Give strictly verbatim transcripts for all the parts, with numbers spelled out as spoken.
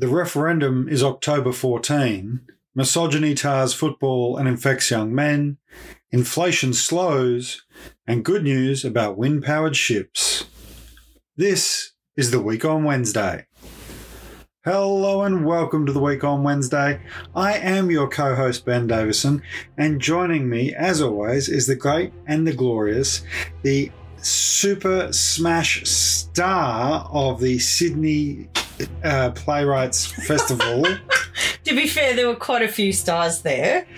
The referendum is October fourteenth. Misogyny tars football and infects young men. Inflation slows. And good news about wind-powered ships. This is The Week on Wednesday. Hello and welcome to The Week on Wednesday. I am your co-host Ben Davison, and joining me, as always, is the great and the glorious, the super smash star of the Sydney uh, Playwrights Festival. To be fair, there were quite a few stars there.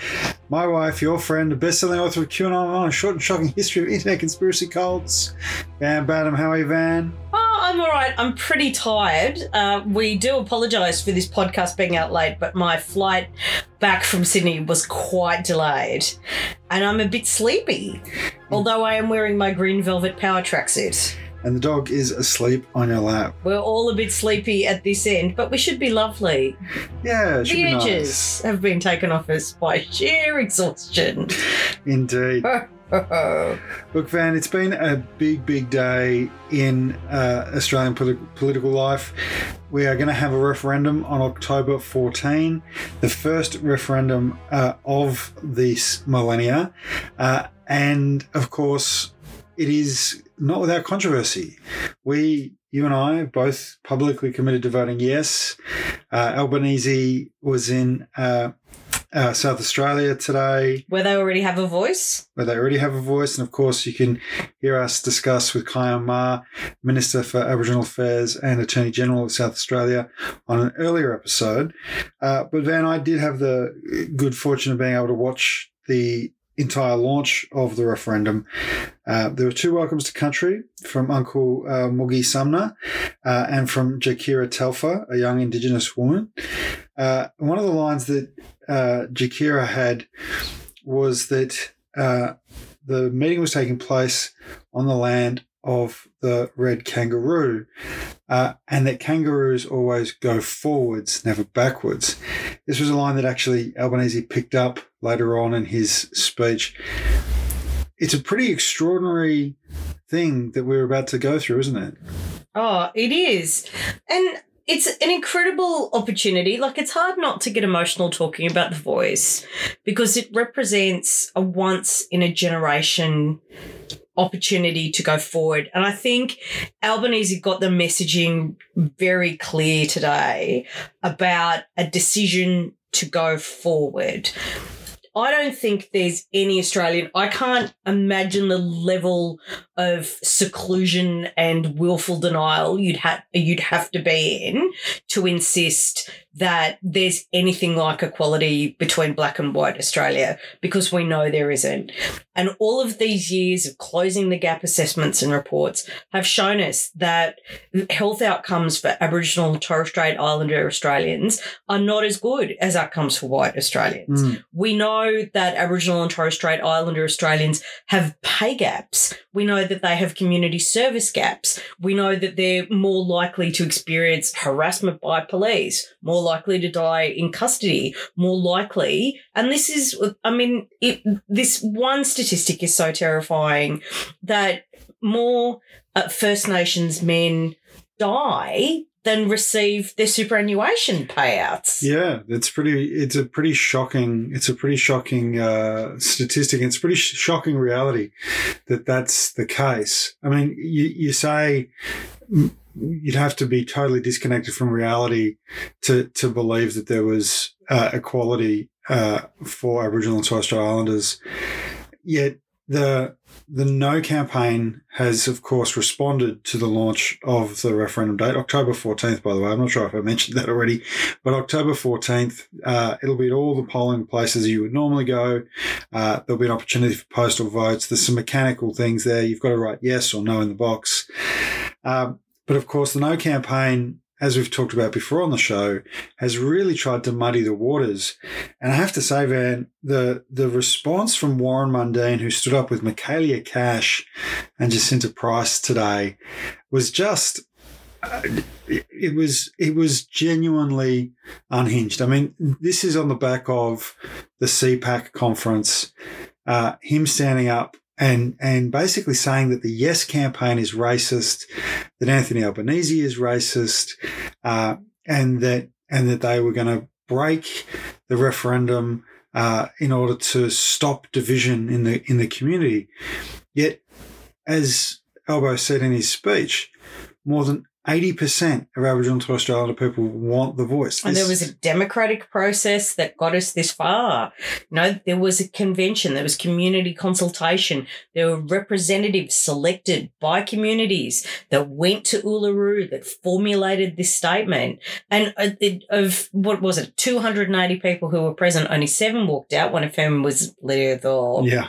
My wife, your friend, the best-selling author of QAnon on a short and shocking history of internet conspiracy cults, Van Badham. How are you, Van? Oh, I'm all right. I'm pretty tired. Uh, we do apologise for this podcast being out late, but my flight back from Sydney was quite delayed, and I'm a bit sleepy, although I am wearing my green velvet power tracksuit. And the dog is asleep on your lap. We're all a bit sleepy at this end, but we should be lovely. Yeah, it should the be nice. The edges have been taken off us by sheer exhaustion. Indeed. Look, Van, it's been a big, big day in uh, Australian polit- political life. We are going to have a referendum on October fourteenth, the first referendum uh, of this millennia. Uh, and, of course, it is not without controversy. We, you and I, both publicly committed to voting yes. Uh, Albanese was in uh, uh, South Australia today. Where they already have a voice. Where they already have a voice. And, of course, you can hear us discuss with Kyam Maher, Minister for Aboriginal Affairs and Attorney General of South Australia, on an earlier episode. Uh, but, Van, I did have the good fortune of being able to watch the entire launch of the referendum. Uh, there were two welcomes to country from Uncle uh, Mugi Sumner uh, and from Jakira Telfer, a young Indigenous woman. Uh, one of the lines that uh, Jakira had was that uh, the meeting was taking place on the land of the red kangaroo, uh, and that kangaroos always go forwards, never backwards. This was a line that actually Albanese picked up later on in his speech. It's a pretty extraordinary thing that we're about to go through, isn't it? Oh, it is. And it's an incredible opportunity. Like, it's hard not to get emotional talking about The Voice because it represents a once-in-a-generation opportunity to go forward. And I think Albanese got the messaging very clear today about a decision to go forward. I don't think there's any Australian, I can't imagine the level of seclusion and willful denial you'd have you'd have to be in to insist that there's anything like equality between black and white Australia, because we know there isn't. And all of these years of closing the gap assessments and reports have shown us that health outcomes for Aboriginal and Torres Strait Islander Australians are not as good as outcomes for white Australians. Mm. We know that Aboriginal and Torres Strait Islander Australians have pay gaps. We know that they have community service gaps. We know that they're more likely to experience harassment by police, more likely to die in custody, more likely. And this is, I mean, it, this one statistic is so terrifying that more uh, First Nations men die than receive their superannuation payouts. Yeah, it's pretty, it's a pretty shocking, it's a pretty shocking uh, statistic. It's a pretty sh- shocking reality that that's the case. I mean, you, you say you'd have to be totally disconnected from reality to, to believe that there was uh, equality uh, for Aboriginal and Torres Strait Islanders. Yet the the No campaign has, of course, responded to the launch of the referendum date, October fourteenth, by the way. I'm not sure if I mentioned that already, but October fourteenth, uh, it'll be at all the polling places you would normally go. Uh, there'll be an opportunity for postal votes. There's some mechanical things there. You've got to write yes or no in the box. Um, But, of course, the No campaign, as we've talked about before on the show, has really tried to muddy the waters. And I have to say, Van, the, the response from Warren Mundine, who stood up with Michaelia Cash and Jacinta Price today, was just uh, – it was it was genuinely unhinged. I mean, this is on the back of the C PAC conference, uh, him standing up and and basically saying that the Yes campaign is racist, that Anthony Albanese is racist, uh, and that and that they were going to break the referendum uh, in order to stop division in the in the community. Yet, as Albo said in his speech, more than eighty percent of Aboriginal and Torres Strait Islander people want the voice. This and there was a democratic process that got us this far. You know, there was a convention, there was community consultation, there were representatives selected by communities that went to Uluru that formulated this statement. And of, what was it, two hundred ninety people who were present, only seven walked out, one of whom was Lidia Thorpe. Yeah.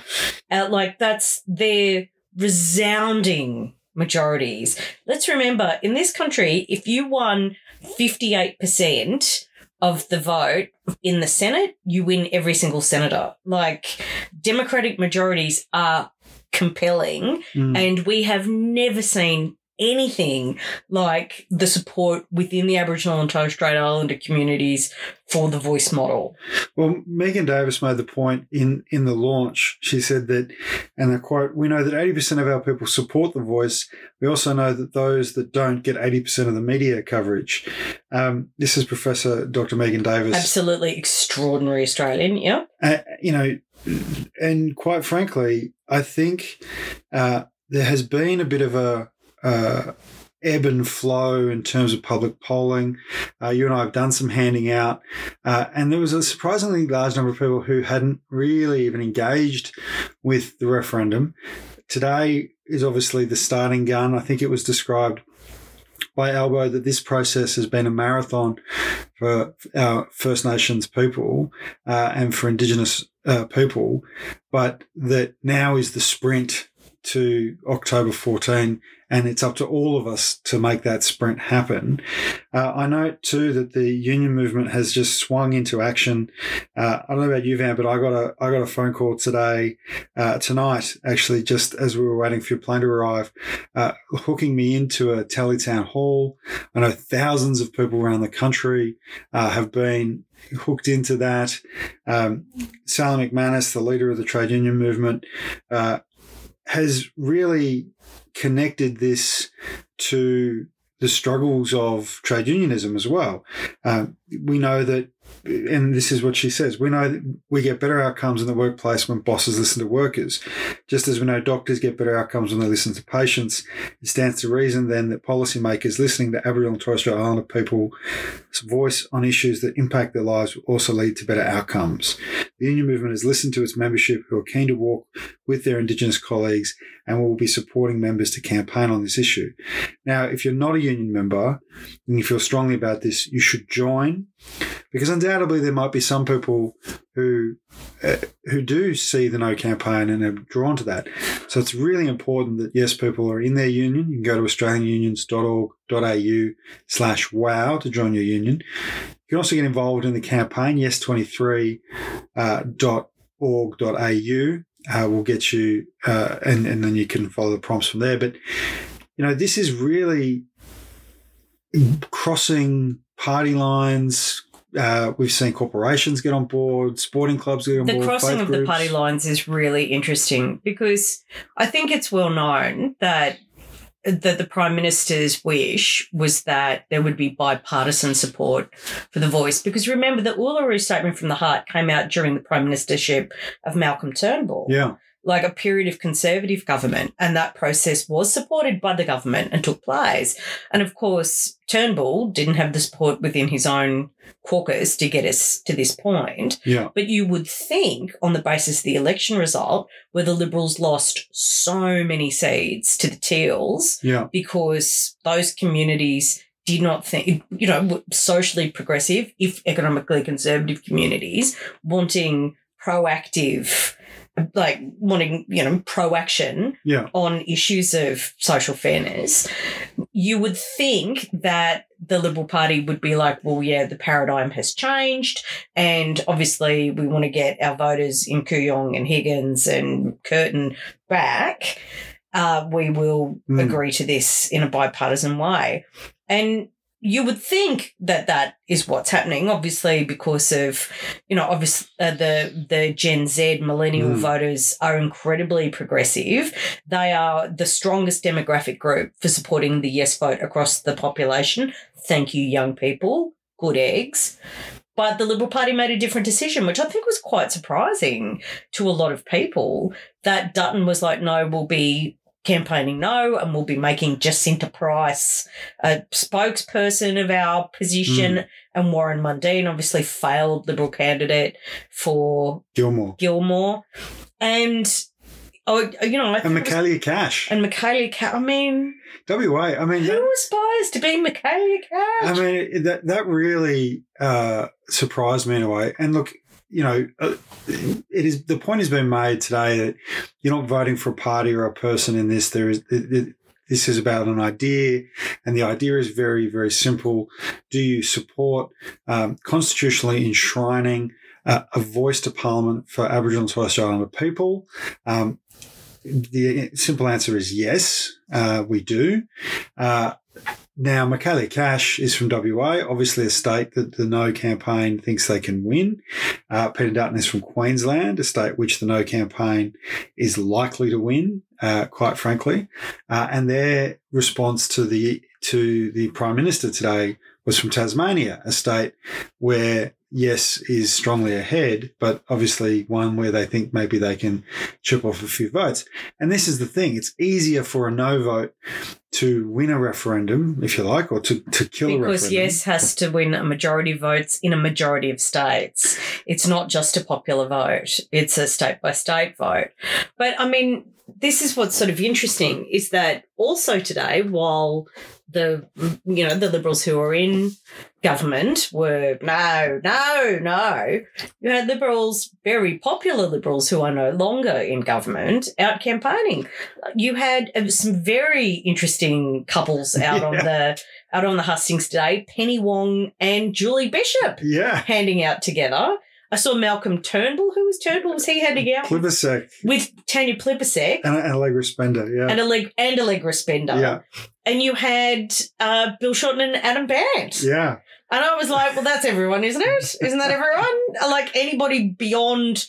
Uh, like, that's their resounding majorities. Let's remember, in this country, if you won fifty-eight percent of the vote in the Senate, you win every single senator. Like, democratic majorities are compelling, mm. and we have never seen anything like the support within the Aboriginal and Torres Strait Islander communities for the voice model. Well, Megan Davis made the point in, in the launch. She said that, and I quote, "We know that eighty percent of our people support the voice. We also know that those that don't get eighty percent of the media coverage." Um, this is Professor Doctor Megan Davis. Absolutely extraordinary Australian, yeah. Uh, you know, and quite frankly, I think uh, there has been a bit of a Uh, ebb and flow in terms of public polling. Uh, you and I have done some handing out, uh, and there was a surprisingly large number of people who hadn't really even engaged with the referendum. Today is obviously the starting gun. I think it was described by Albo that this process has been a marathon for our First Nations people uh, and for Indigenous uh, people, but that now is the sprint to October fourteenth, and it's up to all of us to make that sprint happen. Uh, I note too that the union movement has just swung into action. Uh, I don't know about you, Van, but I got a I got a phone call today, uh, tonight actually, just as we were waiting for your plane to arrive, uh, hooking me into a Tally Town Hall. I know thousands of people around the country uh, have been hooked into that. Um, Sally McManus, the leader of the trade union movement, Uh, has really connected this to the struggles of trade unionism as well. Uh, we know that, and this is what she says, we know that we get better outcomes in the workplace when bosses listen to workers, just as we know doctors get better outcomes when they listen to patients. It stands to reason then that policymakers listening to Aboriginal and Torres Strait Islander people's voice on issues that impact their lives will also lead to better outcomes. The union movement has listened to its membership, who are keen to walk with their Indigenous colleagues, and will be supporting members to campaign on this issue. Now, if you're not a union member and you feel strongly about this, you should join, because undoubtedly there might be some people who uh, who do see the No campaign and are drawn to that. So it's really important that, yes, people are in their union. You can go to australian unions dot org dot a u slash wow to join your union. You can also get involved in the campaign, yes twenty-three dot org dot a u. Uh, will get you, uh, and, and then you can follow the prompts from there. But, you know, this is really crossing party lines. Uh, we've seen corporations get on board, sporting clubs get on board. The crossing of the party lines is really interesting, because I think it's well known that that the Prime Minister's wish was that there would be bipartisan support for the voice, because remember the Uluru Statement from the Heart came out during the Prime Ministership of Malcolm Turnbull. Yeah. Like a period of Conservative government, and that process was supported by the government and took place. And, of course, Turnbull didn't have the support within his own caucus to get us to this point. Yeah. But you would think, on the basis of the election result, where the Liberals lost so many seats to the Teals, yeah, because those communities did not think, you know, socially progressive, if economically conservative communities, wanting proactive like wanting, you know, pro-action yeah. on issues of social fairness, you would think that the Liberal Party would be like, well, yeah, the paradigm has changed, and obviously we want to get our voters in Kooyong and Higgins and Curtin back. Uh, we will mm. agree to this in a bipartisan way. And you would think that that is what's happening, obviously, because of, you know, obviously uh, the the Gen Z millennial mm. voters are incredibly progressive. They are the strongest demographic group for supporting the yes vote across the population. Thank you, young people. good eggs. But the Liberal Party made a different decision, which I think was quite surprising to a lot of people, that Dutton was like, no, we'll be campaigning no and we'll be making Jacinta Price a spokesperson of our position, mm. and Warren Mundine, obviously failed Liberal candidate for Gilmore. Gilmore. And, oh, you know. I and Michaelia Cash. And Michaelia Cash. I mean. W A. I mean. Who that, aspires to be Michaelia Cash? I mean, that, that really uh, surprised me in a way. And, look, you know, it is the point has been made today that you're not voting for a party or a person in this. There is this is about an idea, and the idea is very, very simple. Do you support um, constitutionally enshrining uh, a voice to Parliament for Aboriginal and Torres Strait Islander people? Um, the simple answer is yes, uh, we do. Uh, Now, Michaelia Cash is from W A, obviously a state that the No campaign thinks they can win. Uh, Peter Dutton is from Queensland, a state which the No campaign is likely to win, uh, quite frankly. Uh, and their response to the to the Prime Minister today was from Tasmania, a state where yes is strongly ahead, but obviously one where they think maybe they can chip off a few votes. And this is the thing. It's easier for a no vote to win a referendum, if you like, or to, to kill because a referendum. Because yes has to win a majority of votes in a majority of states. It's not just a popular vote. It's a state-by-state vote. But, I mean, this is what's sort of interesting is that also today, while the, you know, the Liberals who are in government were no, no, no, you had Liberals, very popular Liberals who are no longer in government out campaigning. You had some very interesting couples out yeah. on the out on the hustings today, Penny Wong and Julie Bishop yeah. handing out together. I saw Malcolm Turnbull. Who was Turnbull? Was he handing out? Plibersek. With Tanya Plibersek. And Allegra Spender, yeah. And, Alleg- and Allegra Spender. Yeah. And you had uh, Bill Shorten and Adam Bant. Yeah. And I was like, well, that's everyone, isn't it? Isn't that everyone? Like anybody beyond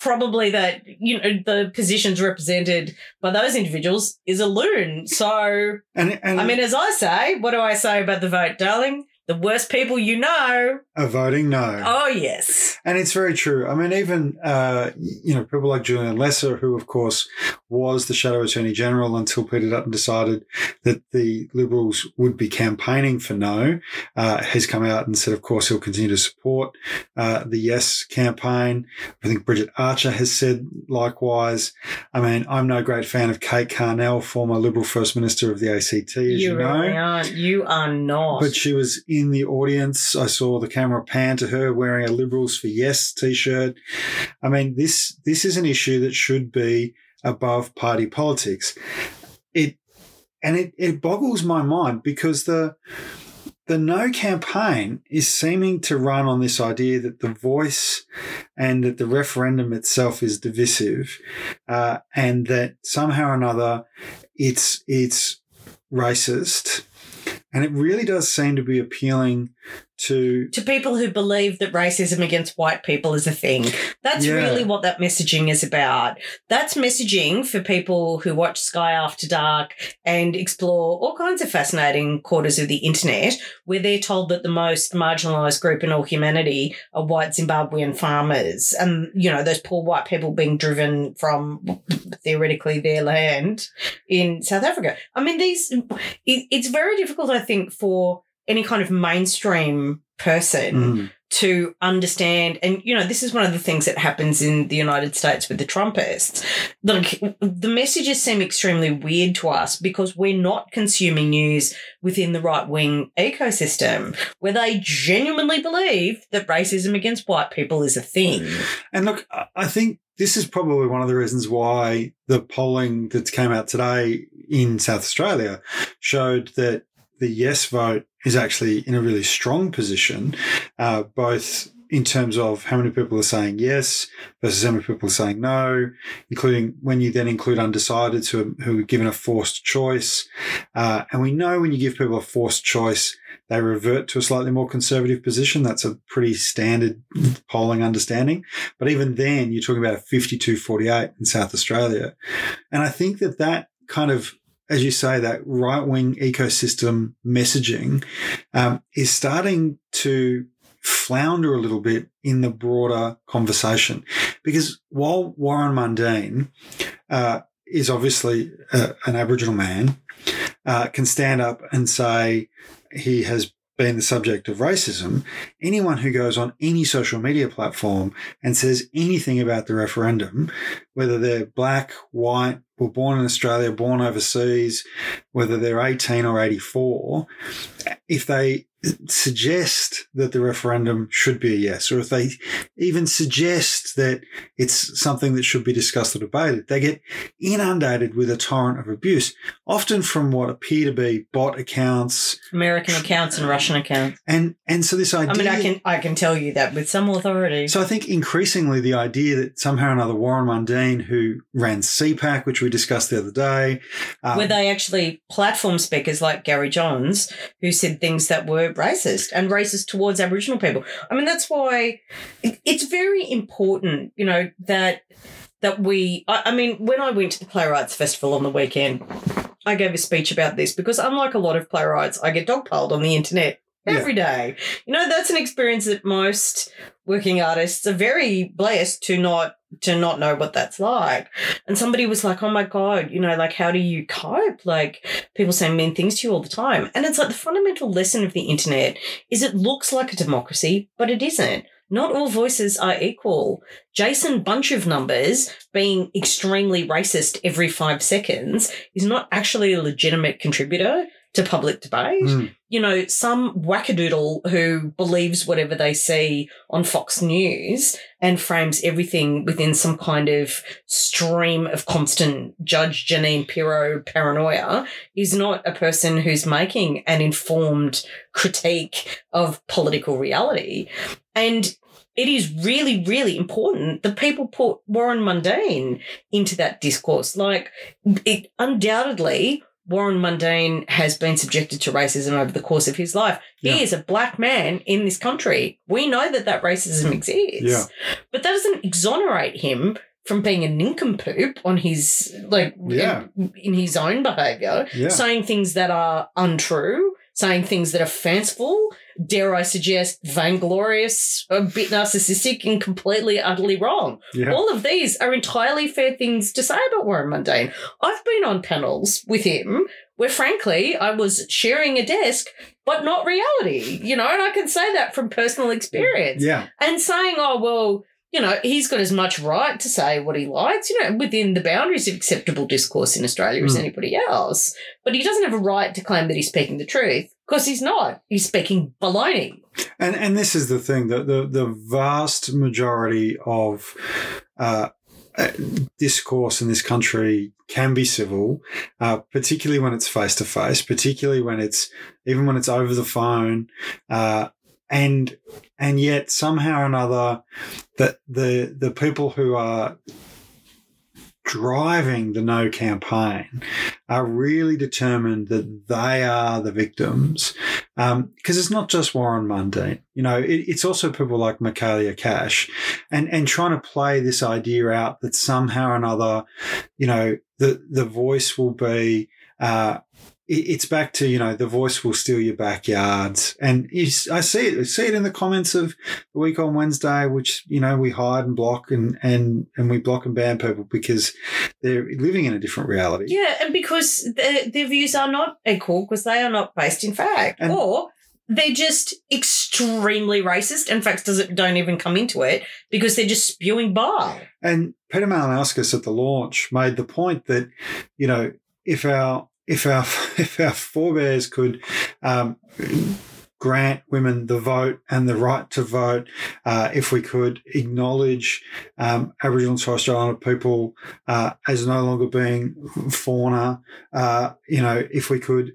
probably that, you know, the positions represented by those individuals is a loon. So, and, and I mean, as I say, what do I say about the vote, darling? The worst people you know are voting no. Oh, yes. And it's very true. I mean, even, uh, you know, people like Julian Lesser, who, of course, was the Shadow Attorney General until Peter Dutton decided that the Liberals would be campaigning for no, uh, has come out and said, of course, he'll continue to support uh, the yes campaign. I think Bridget Archer has said likewise. I mean, I'm no great fan of Kate Carnell, former Liberal First Minister of the A C T, as you, you know. You really aren't. You are not. But she was in the audience. I saw the camera pan to her wearing a Liberals for Yes t-shirt. I mean, this this is an issue that should be above party politics. It and it, it boggles my mind because the the No campaign is seeming to run on this idea that the voice and that the referendum itself is divisive, uh, and that somehow or another it's it's racist. And it really does seem to be appealing to... To people who believe that racism against white people is a thing. That's yeah. really what that messaging is about. That's messaging for people who watch Sky After Dark and explore all kinds of fascinating quarters of the internet where they're told that the most marginalised group in all humanity are white Zimbabwean farmers and, you know, those poor white people being driven from theoretically their land in South Africa. I mean, these... It, it's very difficult, I think, for... any kind of mainstream person mm. to understand. And, you know, this is one of the things that happens in the United States with the Trumpists. Like, the messages seem extremely weird to us because we're not consuming news within the right-wing ecosystem where they genuinely believe that racism against white people is a thing. And, look, I think this is probably one of the reasons why the polling that came out today in South Australia showed that the yes vote is actually in a really strong position, uh, both in terms of how many people are saying yes versus how many people are saying no, including when you then include undecideds who are, who are given a forced choice. Uh, and we know when you give people a forced choice, they revert to a slightly more conservative position. That's a pretty standard polling understanding. But even then, you're talking about a fifty-two forty-eight in South Australia. And I think that that kind of as you say, that right-wing ecosystem messaging um, is starting to flounder a little bit in the broader conversation. Because while Warren Mundine uh, is obviously a, an Aboriginal man, uh, can stand up and say he has been the subject of racism, anyone who goes on any social media platform and says anything about the referendum, whether they're black, white, were born in Australia, born overseas, whether they're eighteen or eighty-four, if they suggest that the referendum should be a yes, or if they even suggest that it's something that should be discussed or debated, they get inundated with a torrent of abuse, often from what appear to be bot accounts, American accounts and Russian accounts. And and so this idea... I mean, I can, I can tell you that with some authority. So I think increasingly the idea that somehow or another Warren Mundine, who ran C PAC, which we discussed the other day... Um, were they actually platform speakers like Gary Johns, who said things that were racist and racist towards Aboriginal people. I mean, that's why it's very important, you know, that that we, I, I mean, when I went to the Playwrights Festival on the weekend, I gave a speech about this because unlike a lot of playwrights, I get dogpiled on the internet every yeah. day. You know, that's an experience that most working artists are very blessed to not to not know what that's like. And somebody was like, oh, my God, you know, like, how do you cope? Like, people say mean things to you all the time. And it's like the fundamental lesson of the internet is it looks like a democracy, but it isn't. Not all voices are equal. Jason Bunch of Numbers being extremely racist every five seconds is not actually a legitimate contributor to public debate. Mm. You know, some wackadoodle who believes whatever they see on Fox News and frames everything within some kind of stream of constant Judge Janine Pirro paranoia is not a person who's making an informed critique of political reality. And it is really, really important that people put Warren Mundine into that discourse. Like, it undoubtedly... Warren Mundine has been subjected to racism over the course of his life. Yeah. He is a black man in this country. We know that that racism exists. Yeah. But that doesn't exonerate him from being a nincompoop on his, like, yeah. in, in his own behaviour, yeah. saying things that are untrue, saying things that are fanciful, dare I suggest vainglorious, a bit narcissistic and completely, utterly wrong. Yeah. All of these are entirely fair things to say about Warren Mundine. I've been on panels with him where, frankly, I was sharing a desk but not reality, you know, and I can say that from personal experience. Yeah. And saying, oh, well, you know, he's got as much right to say what he likes, you know, within the boundaries of acceptable discourse in Australia mm. as anybody else, but he doesn't have a right to claim that he's speaking the truth. Because he's not. He's speaking baloney. And and this is the thing, that the, the vast majority of uh, discourse in this country can be civil, uh, particularly when it's face-to-face, particularly when it's – even when it's over the phone. Uh, and and yet somehow or another the, the, the people who are – driving the no campaign are really determined that they are the victims. Um, because it's not just Warren Mundine. You know, it, it's also people like Michaelia Cash and, and trying to play this idea out that somehow or another, you know, the, the voice will be, uh, it's back to, you know, the voice will steal your backyards. And I see it. I see it in the comments of the week on Wednesday, which, you know, we hide and block and, and, and we block and ban people because they're living in a different reality. Yeah, and because the, their views are not equal because they are not based in fact. And or they're just extremely racist and facts doesn't, don't even come into it because they're just spewing bile. And Peter Malinowskis at the launch made the point that, you know, if our... If our if our forebears could um, grant women the vote and the right to vote, uh, if we could acknowledge um, Aboriginal and Torres Strait Islander people uh, as no longer being fauna, uh, you know, if we could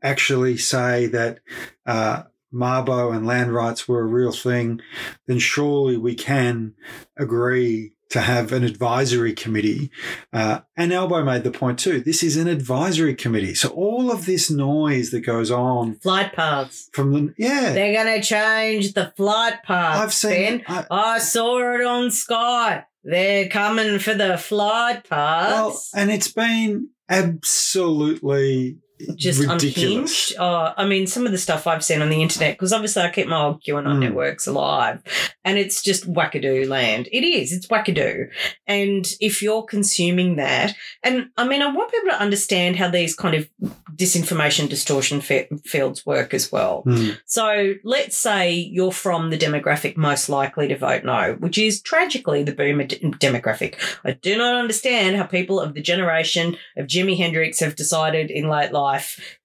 actually say that uh, Mabo and land rights were a real thing, then surely we can agree to have an advisory committee. Uh, and Albo made the point too, this is an advisory committee. So all of this noise that goes on. Flight paths. From the, yeah. They're going to change the flight paths. I've seen. I, I saw it on Sky. They're coming for the flight paths. Well, and it's been absolutely just ridiculous. Unhinged. Uh, I mean, some of the stuff I've seen on the internet, because obviously I keep my old QAnon mm. networks alive, and it's just wackadoo land. It is. It's wackadoo. And if you're consuming that, and, I mean, I want people to understand how these kind of disinformation distortion fe- fields work as well. Mm. So let's say you're from the demographic most likely to vote no, which is tragically the boomer d- demographic. I do not understand how people of the generation of Jimi Hendrix have decided in late life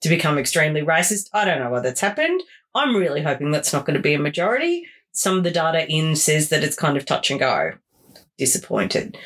to become extremely racist. I don't know why that's happened. I'm really hoping that's not going to be a majority. Some of the data in says that it's kind of touch and go. Disappointed.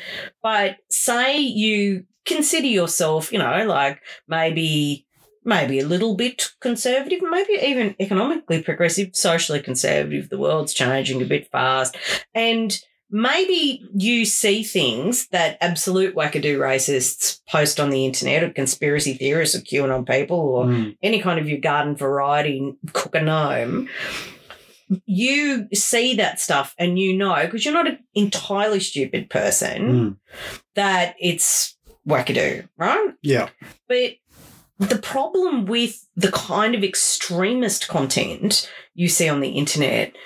But say you consider yourself, you know, like maybe maybe a little bit conservative, maybe even economically progressive, socially conservative. The world's changing a bit fast. And maybe you see things that absolute wackadoo racists post on the internet, or conspiracy theorists or QAnon people, or mm. any kind of your garden variety cook a gnome. You see that stuff and you know, because you're not an entirely stupid person, mm. that it's wackadoo, right? Yeah. But the problem with the kind of extremist content you see on the internet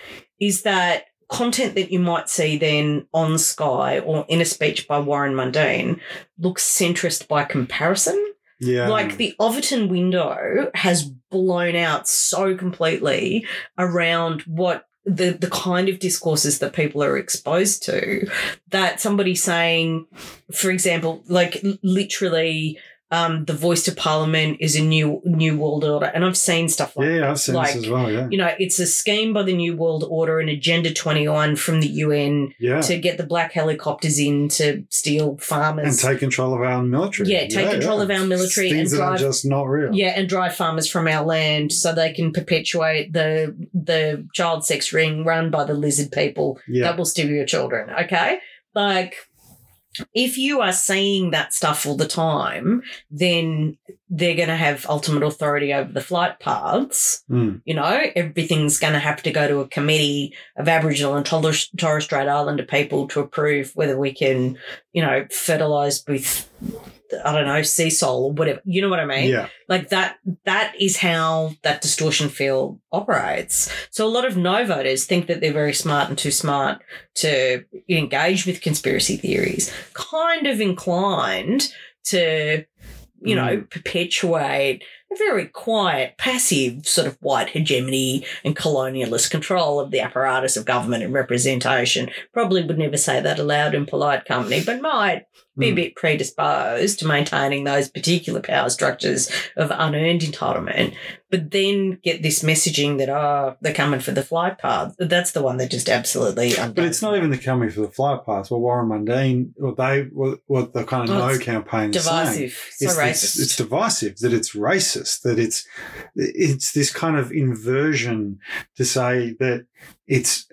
is that content that you might see then on Sky or in a speech by Warren Mundine looks centrist by comparison. Yeah. Like the Overton window has blown out so completely around what the, the kind of discourses that people are exposed to, that somebody saying, for example, like literally Um, the voice to parliament is a new new world order. And I've seen stuff like yeah, that. Yeah, I've seen like, this as well, yeah. You know, it's a scheme by the New World Order and Agenda twenty-one from the U N yeah. to get the black helicopters in to steal farmers. And take control of our military. Yeah, take yeah, control yeah. of our military. Things and drive, that are just not real. Yeah, and drive farmers from our land so they can perpetuate the, the child sex ring run by the lizard people yeah. that will steal your children, okay? Like, if you are seeing that stuff all the time, then they're going to have ultimate authority over the flight paths. Mm. You know, everything's going to have to go to a committee of Aboriginal and Torres Strait Islander people to approve whether we can, you know, fertilise with, I don't know, sea salt or whatever. You know what I mean? Yeah. Like that, that is how that distortion field operates. So a lot of no voters think that they're very smart and too smart to engage with conspiracy theories, kind of inclined to, you know, mm. perpetuate a very quiet, passive sort of white hegemony and colonialist control of the apparatus of government and representation. Probably would never say that aloud in polite company, but might be mm. a bit predisposed to maintaining those particular power structures of unearned entitlement, but then get this messaging that, oh, they're coming for the flight path. That's the one that just absolutely undoes. But it's not even the coming for the flight path. Well, Warren Mundine, what they, what the kind of oh, no campaign is divisive. Saying. So it's, it's, it's divisive, that it's racist, that it's it's this kind of inversion to say that it's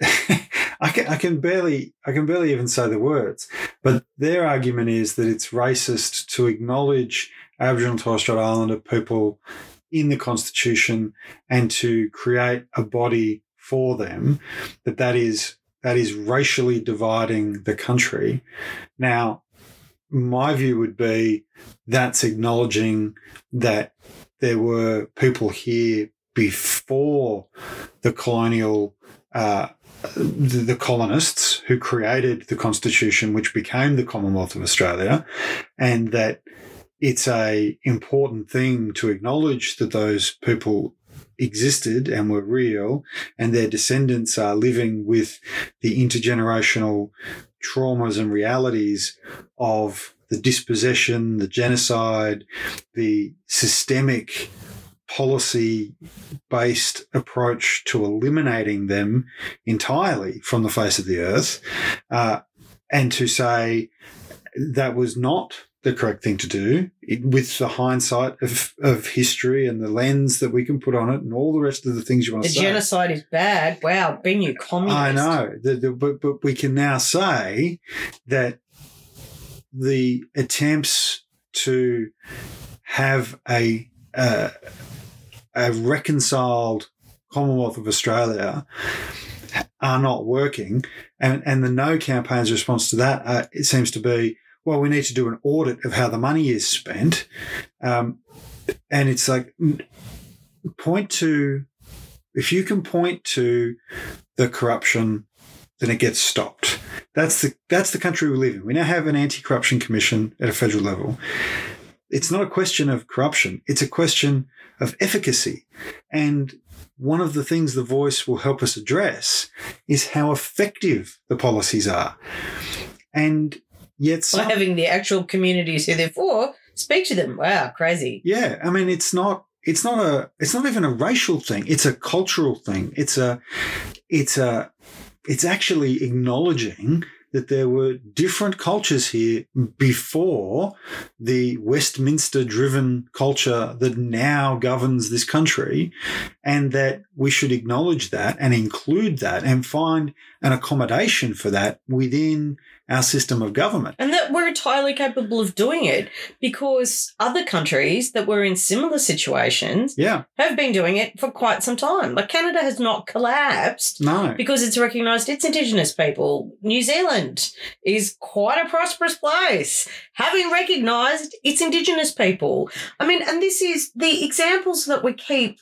I can I can barely I can barely even say the words, but their argument is that it's racist to acknowledge Aboriginal and Torres Strait Islander people in the Constitution and to create a body for them, that that is that is racially dividing the country. Now, my view would be that's acknowledging that there were people here before the colonial uh the colonists who created the Constitution, which became the Commonwealth of Australia, and that it's a important thing to acknowledge that those people existed and were real, and their descendants are living with the intergenerational traumas and realities of the dispossession, the genocide, the systemic policy-based approach to eliminating them entirely from the face of the earth, uh, and to say that was not the correct thing to do it, with the hindsight of, of history and the lens that we can put on it and all the rest of the things you want the to say. The genocide is bad. Wow, being you communist. I know, the, the, but, but we can now say that the attempts to have a Uh, a reconciled Commonwealth of Australia are not working, and and the No campaign's response to that uh, it seems to be, well, we need to do an audit of how the money is spent. Um, and it's like, point to, if you can point to the corruption, then it gets stopped. That's the that's the country we live in. We now have an anti-corruption commission at a federal level. It's not a question of corruption. It's a question of efficacy. And one of the things The Voice will help us address is how effective the policies are. And yet... Some, by having the actual communities who they're for speak to them. Wow, crazy. Yeah. I mean, it's not... It's not a. It's not even a racial thing. It's a cultural thing. It's a. It's a. It's actually acknowledging that there were different cultures here before the Westminster-driven culture that now governs this country, and that we should acknowledge that and include that and find an accommodation for that within our system of government. And that we're entirely capable of doing it, because other countries that were in similar situations yeah. have been doing it for quite some time. Like Canada has not collapsed no. because it's recognised its Indigenous people. New Zealand is quite a prosperous place, having recognised its Indigenous people. I mean, and this is the examples that we keep...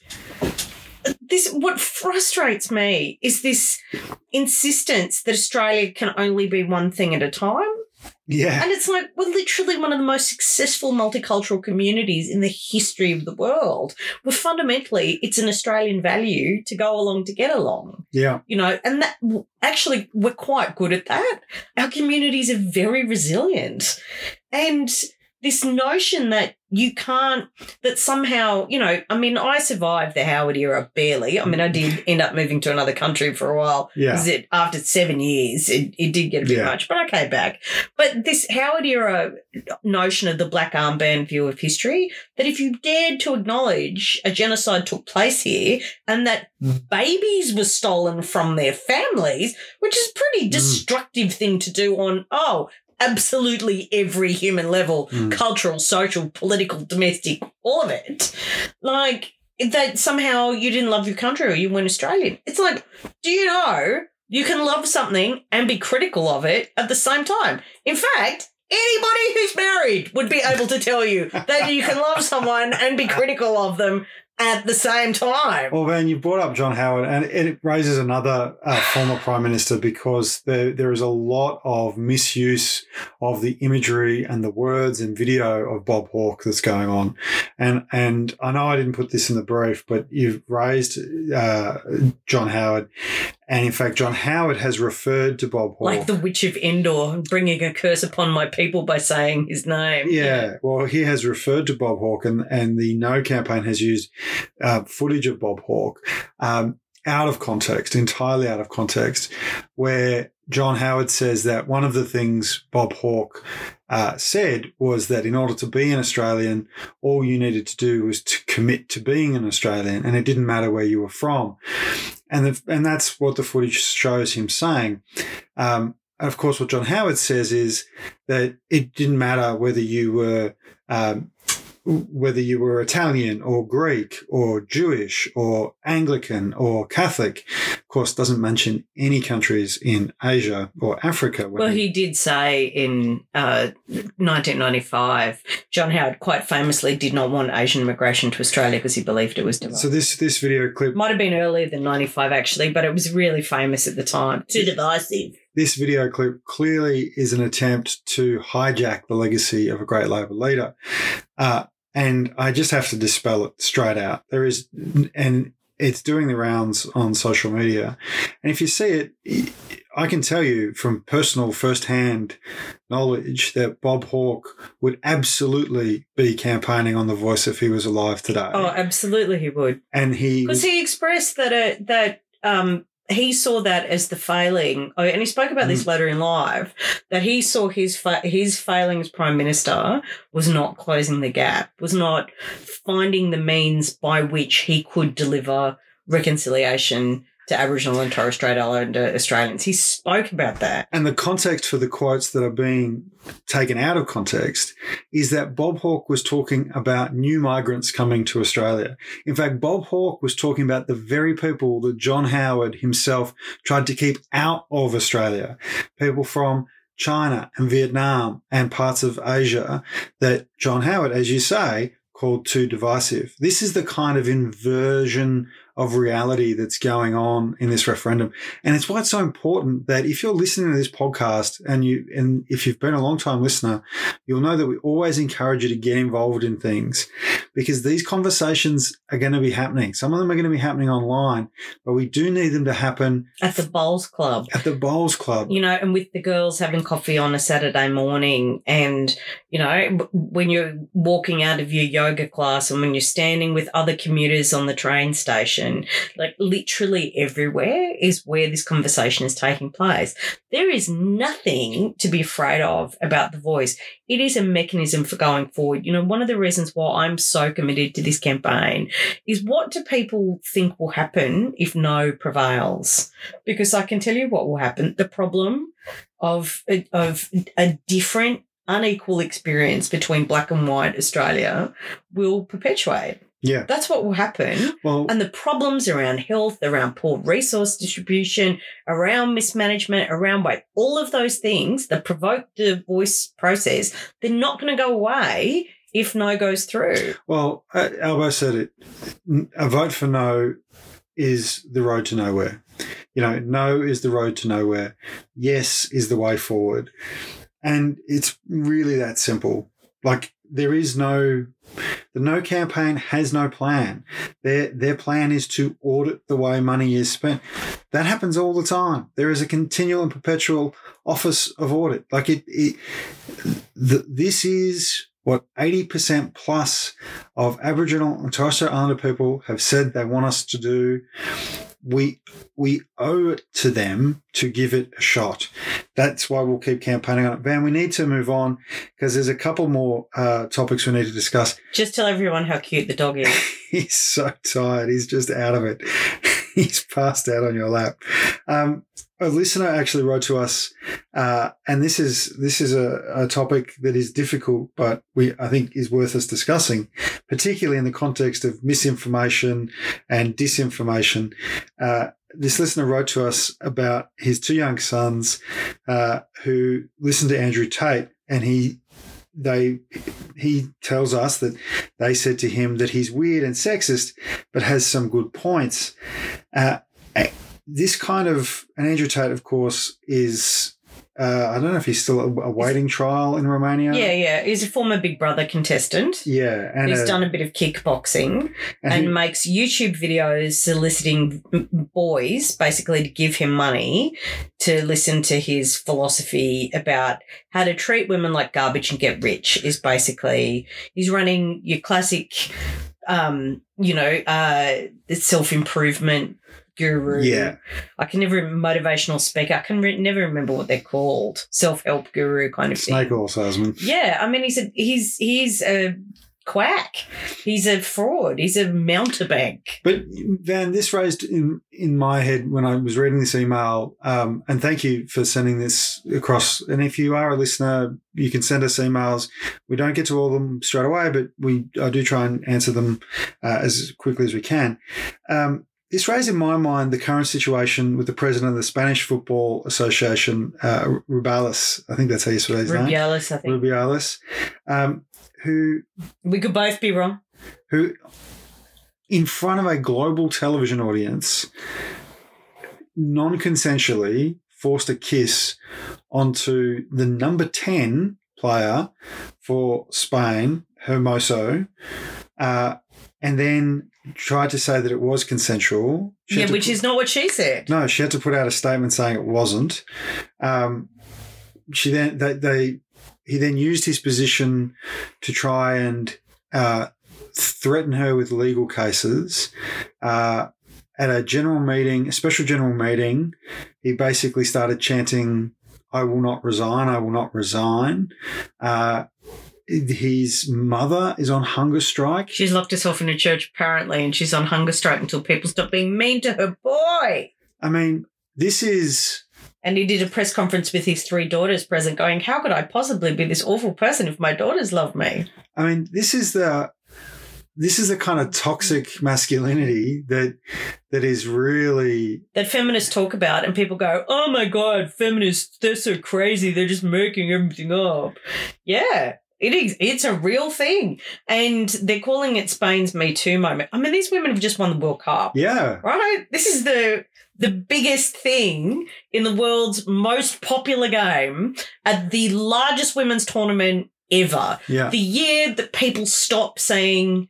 This what frustrates me is this insistence that Australia can only be one thing at a time. Yeah. And it's like, we're literally one of the most successful multicultural communities in the history of the world. Well, fundamentally, it's an Australian value to go along to get along. Yeah. You know, and that actually we're quite good at that. Our communities are very resilient. And this notion that you can't, that somehow, you know, I mean, I survived the Howard era barely. I mean, I did end up moving to another country for a while. Yeah. Because it, after seven years, it, it did get a bit yeah. much, but I came back. But this Howard era notion of the black armband view of history, that if you dared to acknowledge a genocide took place here and that mm. babies were stolen from their families, which is a pretty destructive mm. thing to do on, oh, absolutely every human level, mm. cultural, social, political, domestic, all of it, like that somehow you didn't love your country or you weren't Australian. It's like, do you know you can love something and be critical of it at the same time? In fact, anybody who's married would be able to tell you that you can love someone and be critical of them at the same time. Well, Van, you brought up John Howard, and it raises another uh, former Prime Minister, because there, there is a lot of misuse of the imagery and the words and video of Bob Hawke that's going on. And and I know I didn't put this in the brief, but you've raised uh, John Howard. And, in fact, John Howard has referred to Bob Hawke. Like the Witch of Endor, bringing a curse upon my people by saying his name. Yeah, well, he has referred to Bob Hawke, and, and the No campaign has used uh, footage of Bob Hawke um, out of context, entirely out of context, where John Howard says that one of the things Bob Hawke uh, said was that in order to be an Australian, all you needed to do was to commit to being an Australian, and it didn't matter where you were from. And the, and that's what the footage shows him saying. Um, and of course, what John Howard says is that it didn't matter whether you were um, whether you were Italian or Greek or Jewish or Anglican or Catholic. Of course, doesn't mention any countries in Asia or Africa. Well, he, he did say in uh, nineteen ninety-five, John Howard quite famously did not want Asian migration to Australia because he believed it was divisive. So this this video clip... Might have been earlier than ninety-five, actually, but it was really famous at the time. Too divisive. This video clip clearly is an attempt to hijack the legacy of a great Labor leader. Uh, and I just have to dispel it straight out. There is, and it's doing the rounds on social media. And if you see it, I can tell you from personal first-hand knowledge that Bob Hawke would absolutely be campaigning on The Voice if he was alive today. Oh, absolutely he would. And he... Because he expressed that, uh, that um he saw that as the failing, oh, and he spoke about this mm. later in life, that he saw his fa- his failing as Prime Minister was not closing the gap, was not finding the means by which he could deliver reconciliation to Aboriginal and Torres Strait Islander Australians. He spoke about that. And the context for the quotes that are being taken out of context is that Bob Hawke was talking about new migrants coming to Australia. In fact, Bob Hawke was talking about the very people that John Howard himself tried to keep out of Australia, people from China and Vietnam and parts of Asia that John Howard, as you say, called too divisive. This is the kind of inversion of reality that's going on in this referendum. And it's why it's so important that if you're listening to this podcast and you and if you've been a long-time listener, you'll know that we always encourage you to get involved in things, because these conversations are going to be happening. Some of them are going to be happening online, but we do need them to happen at the Bowls Club. At the Bowls Club. You know, and with the girls having coffee on a Saturday morning, and, you know, when you're walking out of your yoga class, and when you're standing with other commuters on the train station. Like, literally everywhere is where this conversation is taking place. There is nothing to be afraid of about the voice. It is a mechanism for going forward. You know, one of the reasons why I'm so committed to this campaign is, what do people think will happen if no prevails? Because I can tell you what will happen. The problem of, of a different, unequal experience between black and white Australia will perpetuate. Yeah. That's what will happen. Well, and the problems around health, around poor resource distribution, around mismanagement, around weight, all of those things that provoke the voice process, they're not going to go away if no goes through. Well, Albo said it. A vote for no is the road to nowhere. You know, no is the road to nowhere. Yes is the way forward. And it's really that simple. Like, there is no... The No campaign has no plan. Their their plan is to audit the way money is spent. That happens all the time. There is a continual and perpetual office of audit. Like it, it the, this is what eighty percent plus of Aboriginal and Torres Strait Islander people have said they want us to do. We we owe it to them to give it a shot. That's why we'll keep campaigning on it. Van, we need to move on because there's a couple more uh, topics we need to discuss. Just tell everyone how cute the dog is. He's so tired. He's just out of it. He's passed out on your lap. Um, a listener actually wrote to us, uh, and this is this is a, a topic that is difficult, but we I think is worth us discussing, particularly in the context of misinformation and disinformation. Uh, this listener wrote to us about his two young sons uh, who listened to Andrew Tate, and he they he tells us that they said to him that he's weird and sexist, but has some good points. Uh, this kind of and Andrew Tate, of course, is. Uh, I don't know if he's still awaiting trial in Romania. Yeah, yeah. He's a former Big Brother contestant. Yeah. And he's a, done a bit of kickboxing and, and he, makes YouTube videos soliciting boys basically to give him money to listen to his philosophy about how to treat women like garbage and get rich is basically – he's running your classic, um, you know, uh, self-improvement guru. Yeah. I can never motivational speaker. I can re- never remember what they're called. Self-help guru kind of Snake thing. Snake oil salesman. Yeah. I mean, he's a, he's he's a quack. He's a fraud. He's a mountebank. But, Van, this raised in, in my head when I was reading this email, um, and thank you for sending this across. And if you are a listener, you can send us emails. We don't get to all of them straight away, but we I do try and answer them uh, as quickly as we can. Um This raised in my mind the current situation with the president of the Spanish Football Association, uh, Rubiales. I think that's how you say his name. Rubiales, I think. Rubiales, um, who... We could both be wrong. Who, in front of a global television audience, non-consensually forced a kiss onto the number ten player for Spain, Hermoso, uh, and then... tried to say that it was consensual. She yeah, which put, is not what she said. No, she had to put out a statement saying it wasn't. Um, she then they, they he then used his position to try and uh, threaten her with legal cases. Uh, at a general meeting, a special general meeting, he basically started chanting, "I will not resign. I will not resign." Uh, His mother is on hunger strike. She's locked herself in a church apparently, and she's on hunger strike until people stop being mean to her boy. I mean, this is... And he did a press conference with his three daughters present going, how could I possibly be this awful person if my daughters love me? I mean, this is the... this is the kind of toxic masculinity that that is really... that feminists talk about and people go, oh, my God, feminists, they're so crazy. They're just making everything up. Yeah, it is. It's a real thing. And they're calling it Spain's Me Too moment. I mean, these women have just won the World Cup. Yeah. Right? This is the the biggest thing in the world's most popular game at the largest women's tournament ever. Yeah. The year that people stop seeing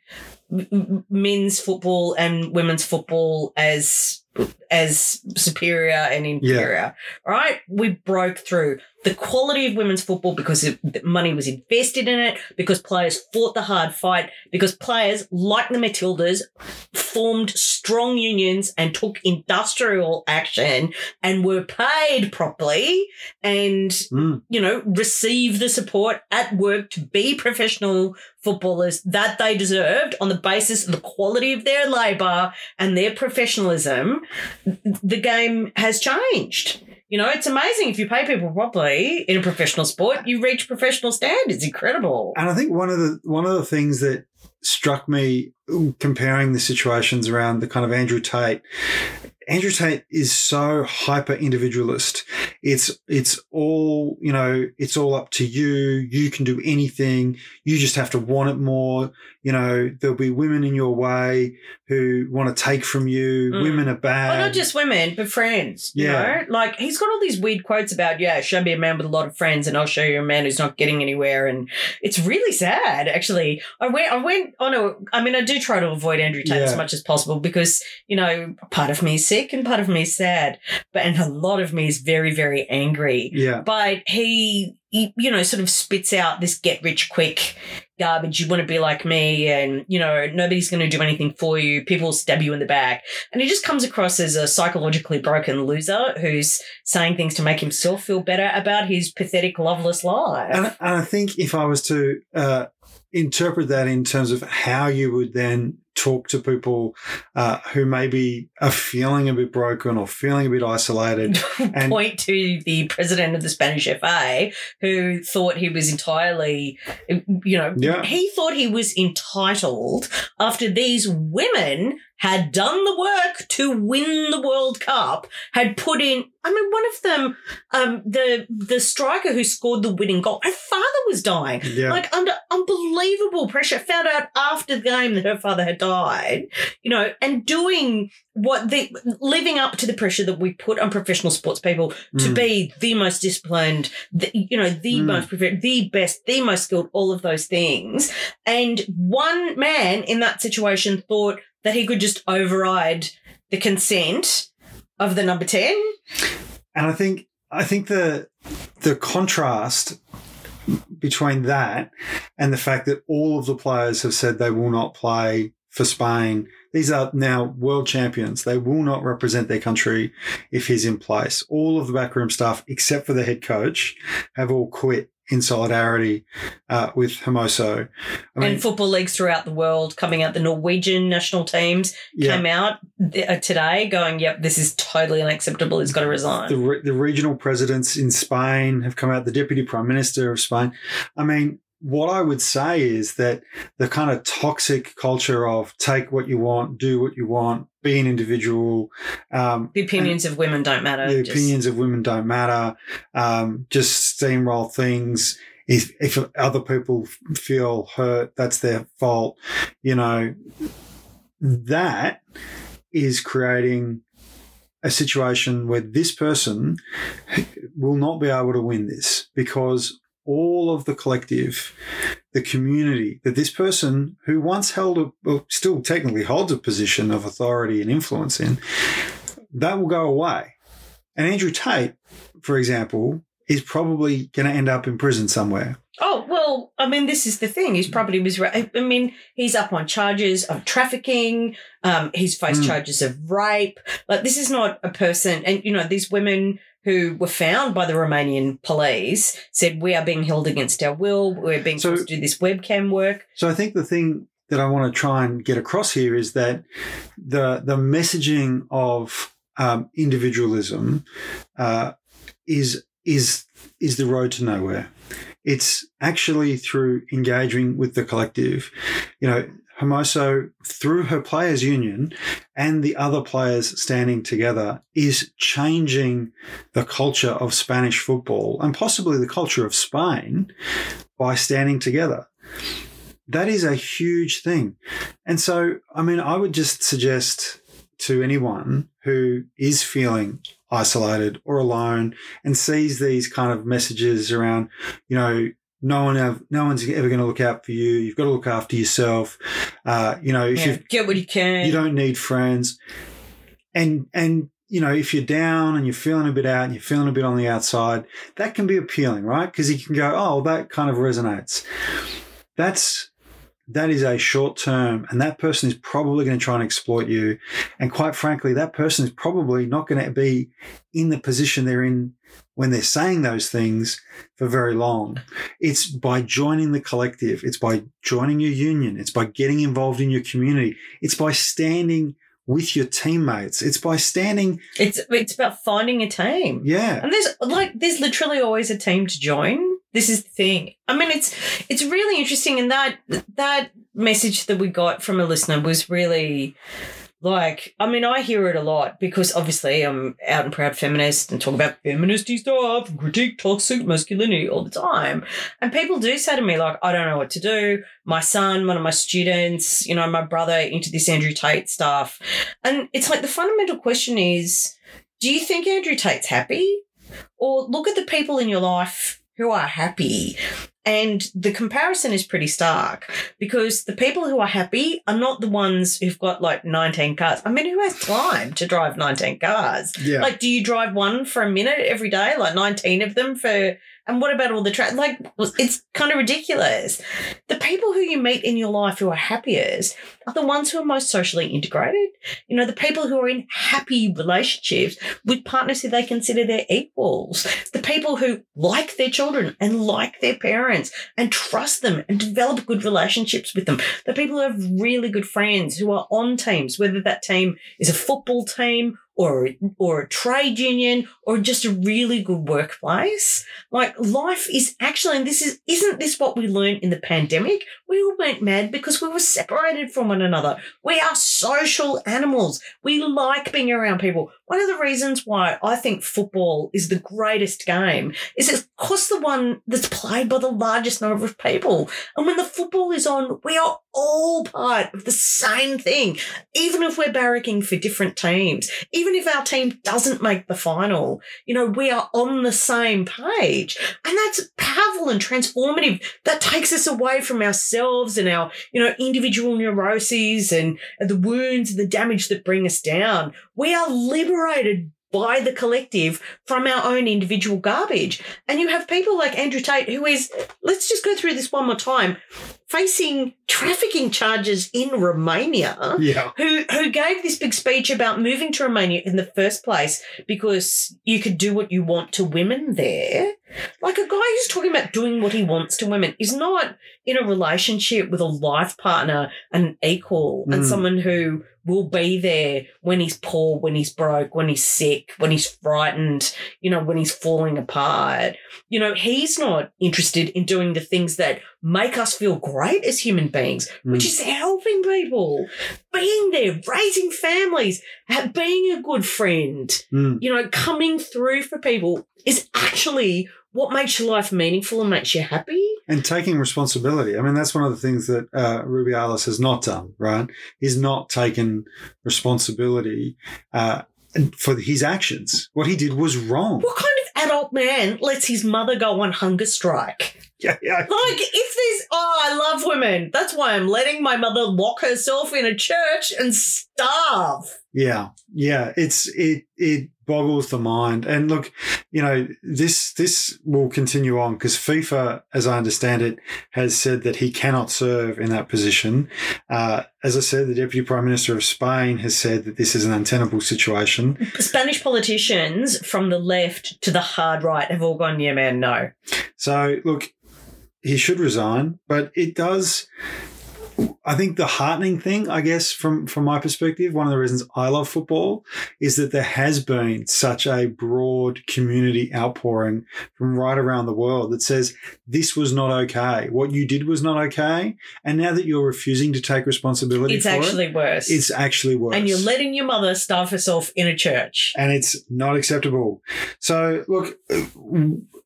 men's football and women's football as as superior and inferior, yeah. Right? We broke through the quality of women's football because it, money was invested in it, because players fought the hard fight, because players, like the Matildas, formed strong unions and took industrial action and were paid properly and, mm. you know, received the support at work to be professional footballers that they deserved on the basis of the quality of their labour and their professionalism. The game has changed. You know, it's amazing if you pay people properly in a professional sport, you reach professional standards. Incredible. And I think one of the one of the things that struck me comparing the situations around the kind of Andrew Tate, Andrew Tate is so hyper individualist. It's it's all, you know, it's all up to you. You can do anything. You just have to want it more. You know, there'll be women in your way who want to take from you. Mm. Women are bad. Well, not just women, but friends. Yeah. You know? Like, he's got all these weird quotes about, yeah, show me a man with a lot of friends and I'll show you a man who's not getting anywhere. And it's really sad, actually. I went, I went on a, I mean, I do try to avoid Andrew Tate yeah. as much as possible because, you know, part of me is sick and part of me is sad, but and a lot of me is very, very angry. Yeah. But he, he you know, sort of spits out this get rich quick garbage, you want to be like me and, you know, nobody's going to do anything for you. People stab you in the back. And he just comes across as a psychologically broken loser who's saying things to make himself feel better about his pathetic, loveless life. And, and I think if I was to uh, interpret that in terms of how you would then talk to people uh, who maybe are feeling a bit broken or feeling a bit isolated. And point to the president of the Spanish F A who thought he was entirely, you know, yeah. he thought he was entitled after these women had done the work to win the World Cup, had put in, I mean, one of them, um, the the striker who scored the winning goal, her father was dying, yeah. like under unbelievable pressure, found out after the game that her father had died, you know, and doing what the, living up to the pressure that we put on professional sports people mm. to be the most disciplined, the, you know, the mm. most, the best, the most skilled, all of those things. And one man in that situation thought that he could just override the consent of the number ten. And I think I think the the contrast between that and the fact that all of the players have said they will not play for Spain. These are now world champions. They will not represent their country if he's in place. All of the backroom staff, except for the head coach, have all quit in solidarity uh, with Hermoso. I mean, and football leagues throughout the world coming out. The Norwegian national teams yeah. came out th- today going, yep, this is totally unacceptable. He's got to resign. The, re- the regional presidents in Spain have come out, the deputy prime minister of Spain. I mean, what I would say is that the kind of toxic culture of take what you want, do what you want, be an individual. Um, the opinions of women don't matter. The just. opinions of women don't matter. Um, just steamroll things. If, if other people feel hurt, that's their fault. You know, that is creating a situation where this person will not be able to win this because – all of the collective, the community, that this person who once held a, well, still technically holds a position of authority and influence in, that will go away. And Andrew Tate, for example, is probably going to end up in prison somewhere. Oh, well, I mean, this is the thing. He's probably was. I mean, he's up on charges of trafficking. Um, he's faced mm. charges of rape. Like, this is not a person. And, you know, these women who were found by the Romanian police said, we are being held against our will. We're being so, forced to do this webcam work. So I think the thing that I want to try and get across here is that the the messaging of um, individualism uh, is is is the road to nowhere. It's actually through engaging with the collective. You know, Hermoso, through her players' union and the other players standing together, is changing the culture of Spanish football and possibly the culture of Spain by standing together. That is a huge thing. And so, I mean, I would just suggest to anyone who is feeling isolated or alone and sees these kind of messages around, you know, no one, have, no one's ever going to look out for you. You've got to look after yourself. Uh, you know, if yeah, you get what you can, you don't need friends. And and you know, if you're down and you're feeling a bit out and you're feeling a bit on the outside, that can be appealing, right? Because you can go, oh, that kind of resonates. That's that is a short term, and that person is probably going to try and exploit you. And quite frankly, that person is probably not going to be in the position they're in when they're saying those things for very long. It's by joining the collective. It's by joining your union. It's by getting involved in your community. It's by standing with your teammates. It's by standing. It's it's about finding a team. Yeah. And there's like there's literally always a team to join. This is the thing. I mean, it's it's really interesting, and that that message that we got from a listener was really like, I mean, I hear it a lot because obviously I'm out and proud feminist and talk about feministy stuff and critique toxic masculinity all the time. And people do say to me, like, I don't know what to do. My son, one of my students, you know, my brother into this Andrew Tate stuff. And it's like the fundamental question is, do you think Andrew Tate's happy? Or look at the people in your life who are happy. And the comparison is pretty stark because the people who are happy are not the ones who've got like nineteen cars. I mean, who has time to drive nineteen cars? Yeah. Like, do you drive one for a minute every day, like nineteen of them for, and what about all the tra-? Like, it's kind of ridiculous. The people who you meet in your life who are happiest are the ones who are most socially integrated. You know, the people who are in happy relationships with partners who they consider their equals, the people who like their children and like their parents and trust them and develop good relationships with them, the people who have really good friends who are on teams, whether that team is a football team or or a trade union, or just a really good workplace. Like, life is actually, and this is, isn't this what we learned in the pandemic? We all went mad because we were separated from one another. We are social animals. We like being around people. One of the reasons why I think football is the greatest game is it's because the one that's played by the largest number of people. And when the football is on, we are all part of the same thing, even if we're barracking for different teams. Even if our team doesn't make the final, you know, we are on the same page. And that's powerful and transformative. That takes us away from ourselves and our, you know, individual neuroses and the wounds and the damage that bring us down. We are liberated by the collective from our own individual garbage. And you have people like Andrew Tate who is, let's just go through this one more time, facing trafficking charges in Romania, yeah. who, who gave this big speech about moving to Romania in the first place because you could do what you want to women there. Like, a guy who's talking about doing what he wants to women is not in a relationship with a life partner and an equal mm. and someone who will be there when he's poor, when he's broke, when he's sick, when he's frightened, you know, when he's falling apart. You know, he's not interested in doing the things that make us feel great as human beings, mm. which is helping people, being there, raising families, being a good friend, mm. you know, coming through for people is actually what makes your life meaningful and makes you happy. And taking responsibility. I mean, that's one of the things that uh, Rubiales has not done, right? He's not taken responsibility uh, for his actions. What he did was wrong. What kind of adult man lets his mother go on hunger strike? Yeah, yeah. Like, if there's, oh, I love women. That's why I'm letting my mother lock herself in a church and starve. Yeah, yeah. It's, it, it. boggles the mind. And look, you know, this this will continue on because FIFA, as I understand it, has said that he cannot serve in that position. Uh, as I said, the Deputy Prime Minister of Spain has said that this is an untenable situation. Spanish politicians from the left to the hard right have all gone, yeah, man, no. So, look, he should resign, but it does I think the heartening thing, I guess, from, from my perspective, one of the reasons I love football is that there has been such a broad community outpouring from right around the world that says this was not okay, what you did was not okay, and now that you're refusing to take responsibility it's for it. It's actually worse. It's actually worse. And you're letting your mother starve herself in a church. And it's not acceptable. So, look,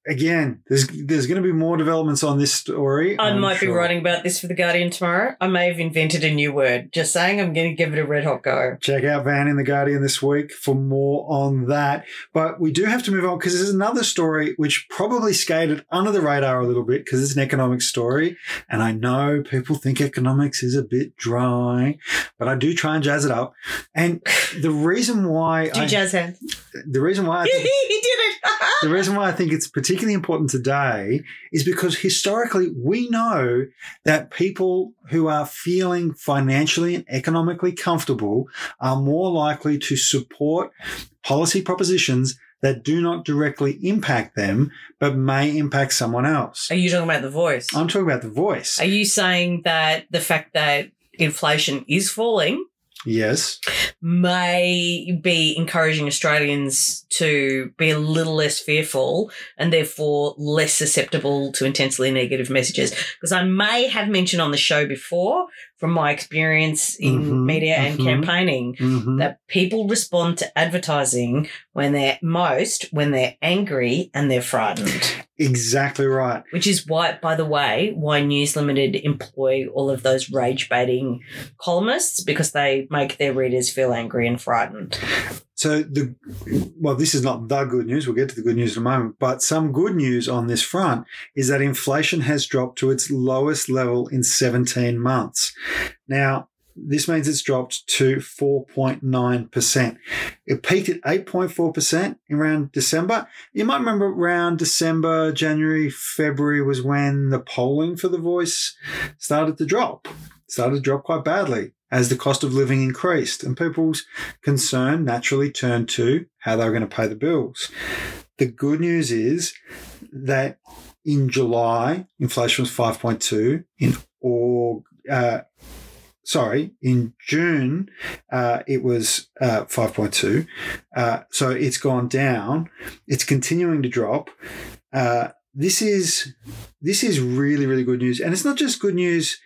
again, there's there's going to be more developments on this story. I I'm might sure. be writing about this for The Guardian tomorrow. I may have invented a new word. Just saying, I'm going to give it a red hot go. Check out Van in The Guardian this week for more on that. But we do have to move on because there's another story which probably skated under the radar a little bit because it's an economics story. And I know people think economics is a bit dry, but I do try and jazz it up. And the reason why... do I, jazz hands. The reason why... I think, he did it! The reason why I think it's particularly important today is because historically we know that people who are feeling financially and economically comfortable are more likely to support policy propositions that do not directly impact them but may impact someone else. Are you talking about The Voice? I'm talking about The Voice. Are you saying that the fact that inflation is falling yes, may be encouraging Australians to be a little less fearful and therefore less susceptible to intensely negative messages? Because I may have mentioned on the show before from my experience in mm-hmm, media and mm-hmm, campaigning mm-hmm. that people respond to advertising when they're most, when they're angry and they're frightened. Exactly right. Which is why, by the way, why News Limited employ all of those rage-baiting columnists, because they make their readers feel angry and frightened. So, the well, this is not the good news. We'll get to the good news in a moment. But some good news on this front is that inflation has dropped to its lowest level in seventeen months. Now, this means it's dropped to four point nine percent. It peaked at eight point four percent around December. You might remember around December, January, February was when the polling for The Voice started to drop, started to drop quite badly as the cost of living increased and people's concern naturally turned to how they were going to pay the bills. The good news is that in July, inflation was five point two. In August, uh, Sorry, in June, uh, it was uh, five point two. Uh, so it's gone down. It's continuing to drop. Uh, this is this is really, really good news. And it's not just good news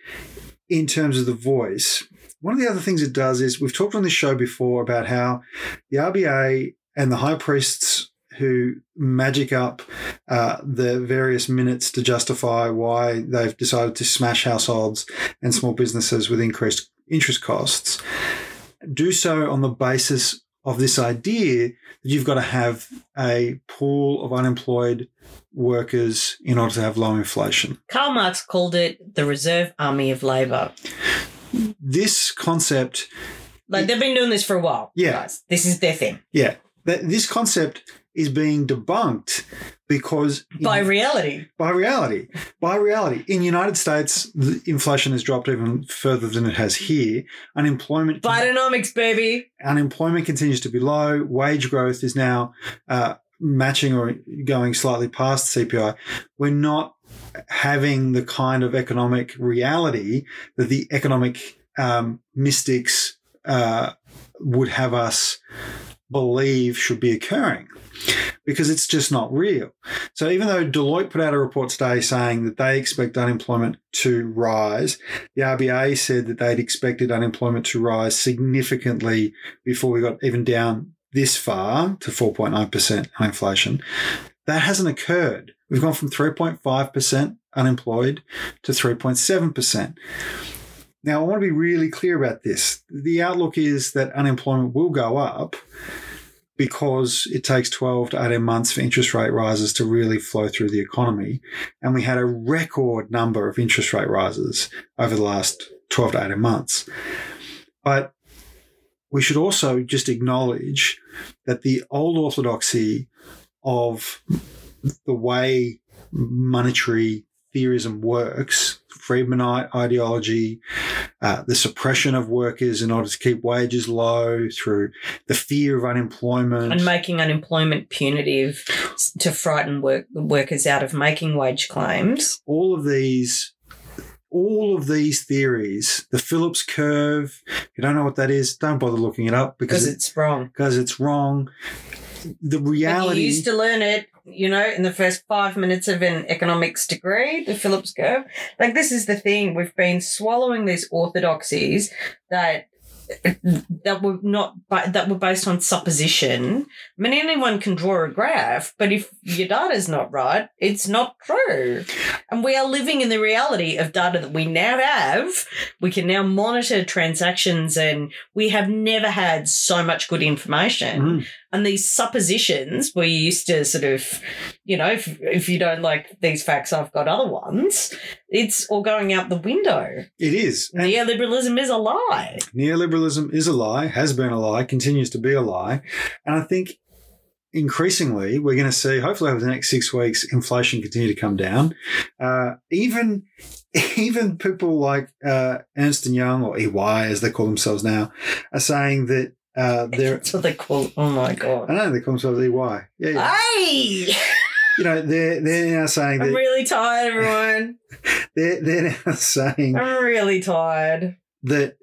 in terms of The Voice. One of the other things it does is we've talked on this show before about how the R B A and the high priests who magic up uh, the various minutes to justify why they've decided to smash households and small businesses with increased interest costs, do so on the basis of this idea that you've got to have a pool of unemployed workers in order to have low inflation. Karl Marx called it the reserve army of labour. This concept... Like they've been doing this for a while. Yeah. Guys. This is their thing. Yeah. This concept... is being debunked because... By in, reality. By reality. By reality. In the United States, the inflation has dropped even further than it has here. Unemployment... Bidenomics, baby! Unemployment continues to be low. Wage growth is now uh, matching or going slightly past C P I. We're not having the kind of economic reality that the economic um, mystics uh, would have us believe should be occurring, because it's just not real. So even though Deloitte put out a report today saying that they expect unemployment to rise, the R B A said that they'd expected unemployment to rise significantly before we got even down this far to four point nine percent inflation. That hasn't occurred. We've gone from three point five percent unemployed to three point seven percent. Now, I want to be really clear about this. The outlook is that unemployment will go up because it takes twelve to eighteen months for interest rate rises to really flow through the economy. And we had a record number of interest rate rises over the last twelve to eighteen months. But we should also just acknowledge that the old orthodoxy of the way monetary theorism works, Friedmanite ideology, uh, the suppression of workers in order to keep wages low through the fear of unemployment. And making unemployment punitive to frighten work- workers out of making wage claims. All of these all of these theories, the Phillips curve, if you don't know what that is, don't bother looking it up because it, it's wrong. Because it's wrong. The reality. You used to learn it, you know, in the first five minutes of an economics degree, the Phillips curve. Like, this is the thing. We've been swallowing these orthodoxies that that were not that were based on supposition. I mean, anyone can draw a graph, but if your data's not right, it's not true. And we are living in the reality of data that we now have. We can now monitor transactions, and we have never had so much good information. Mm. And these suppositions where you used to sort of, you know, if, if you don't like these facts, I've got other ones, it's all going out the window. It is. Neoliberalism is a lie. Neoliberalism is a lie, has been a lie, continues to be a lie. And I think increasingly we're going to see, hopefully over the next six weeks, inflation continue to come down. Uh, even even people like uh, Ernst and Young, or E Y as they call themselves now, are saying that, Uh, that's what they call. Oh my god! I know they call themselves E Y. Yeah, yeah. Hey, you know they're they're now saying. I'm really tired, everyone. they're they're now saying. I'm really tired. That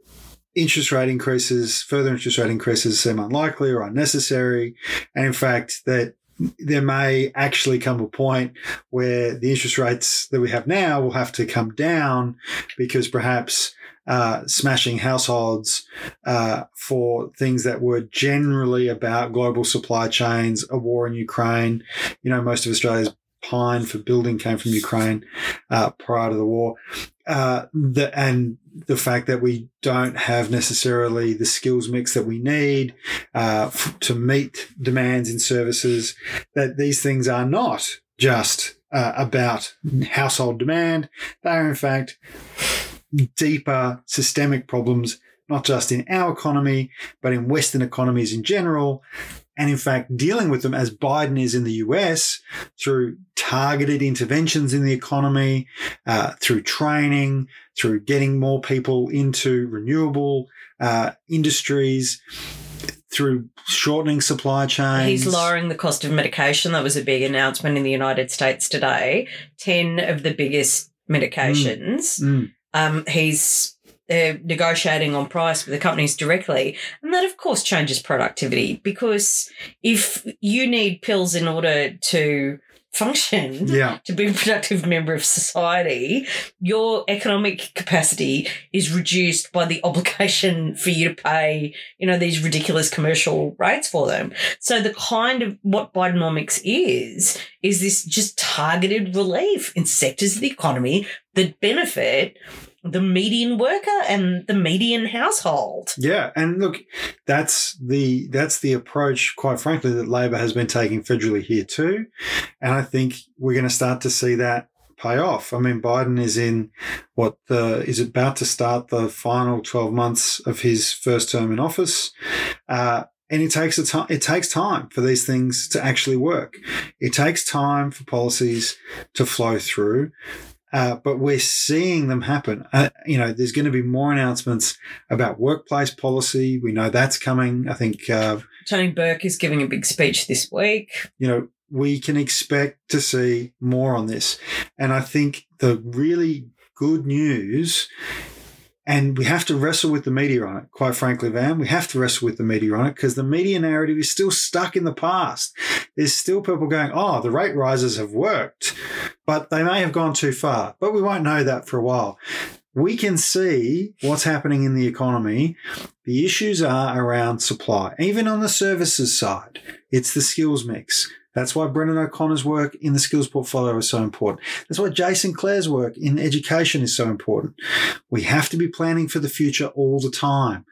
interest rate increases, further interest rate increases, seem unlikely or unnecessary, and in fact that there may actually come a point where the interest rates that we have now will have to come down because perhaps. Uh, smashing households uh, for things that were generally about global supply chains, a war in Ukraine. You know, most of Australia's pine for building came from Ukraine uh, prior to the war. Uh, the, and the fact that we don't have necessarily the skills mix that we need uh, f- to meet demands in services, that these things are not just uh, about household demand. They are, in fact, deeper systemic problems, not just in our economy, but in Western economies in general. And in fact, dealing with them as Biden is in the U S through targeted interventions in the economy, uh, through training, through getting more people into renewable uh, industries, through shortening supply chains. He's lowering the cost of medication. That was a big announcement in the United States today. ten of the biggest medications. Mm, mm. Um, he's uh, negotiating on price with the companies directly. And that, of course, changes productivity because if you need pills in order to function, yeah. to be a productive member of society, your economic capacity is reduced by the obligation for you to pay, you know, these ridiculous commercial rates for them. So the kind of what Bidenomics is, is this just targeted relief in sectors of the economy that benefit the median worker and the median household. Yeah, and look, that's the that's the approach, quite frankly, that Labor has been taking federally here too, and I think we're going to start to see that pay off. I mean, Biden is in what the, is about to start the final twelve months of his first term in office, uh, and it takes a time. It takes time for these things to actually work. It takes time for policies to flow through. Uh, but we're seeing them happen. Uh, you know, there's going to be more announcements about workplace policy. We know that's coming. I think uh, Tony Burke is giving a big speech this week. You know, we can expect to see more on this. And I think the really good news, and we have to wrestle with the media on it, quite frankly, Van. We have to wrestle with the media on it because the media narrative is still stuck in the past. There's still people going, oh, the rate rises have worked, but they may have gone too far. But we won't know that for a while. We can see what's happening in the economy. The issues are around supply. Even on the services side, it's the skills mix. That's why Brendan O'Connor's work in the skills portfolio is so important. That's why Jason Clare's work in education is so important. We have to be planning for the future all the time.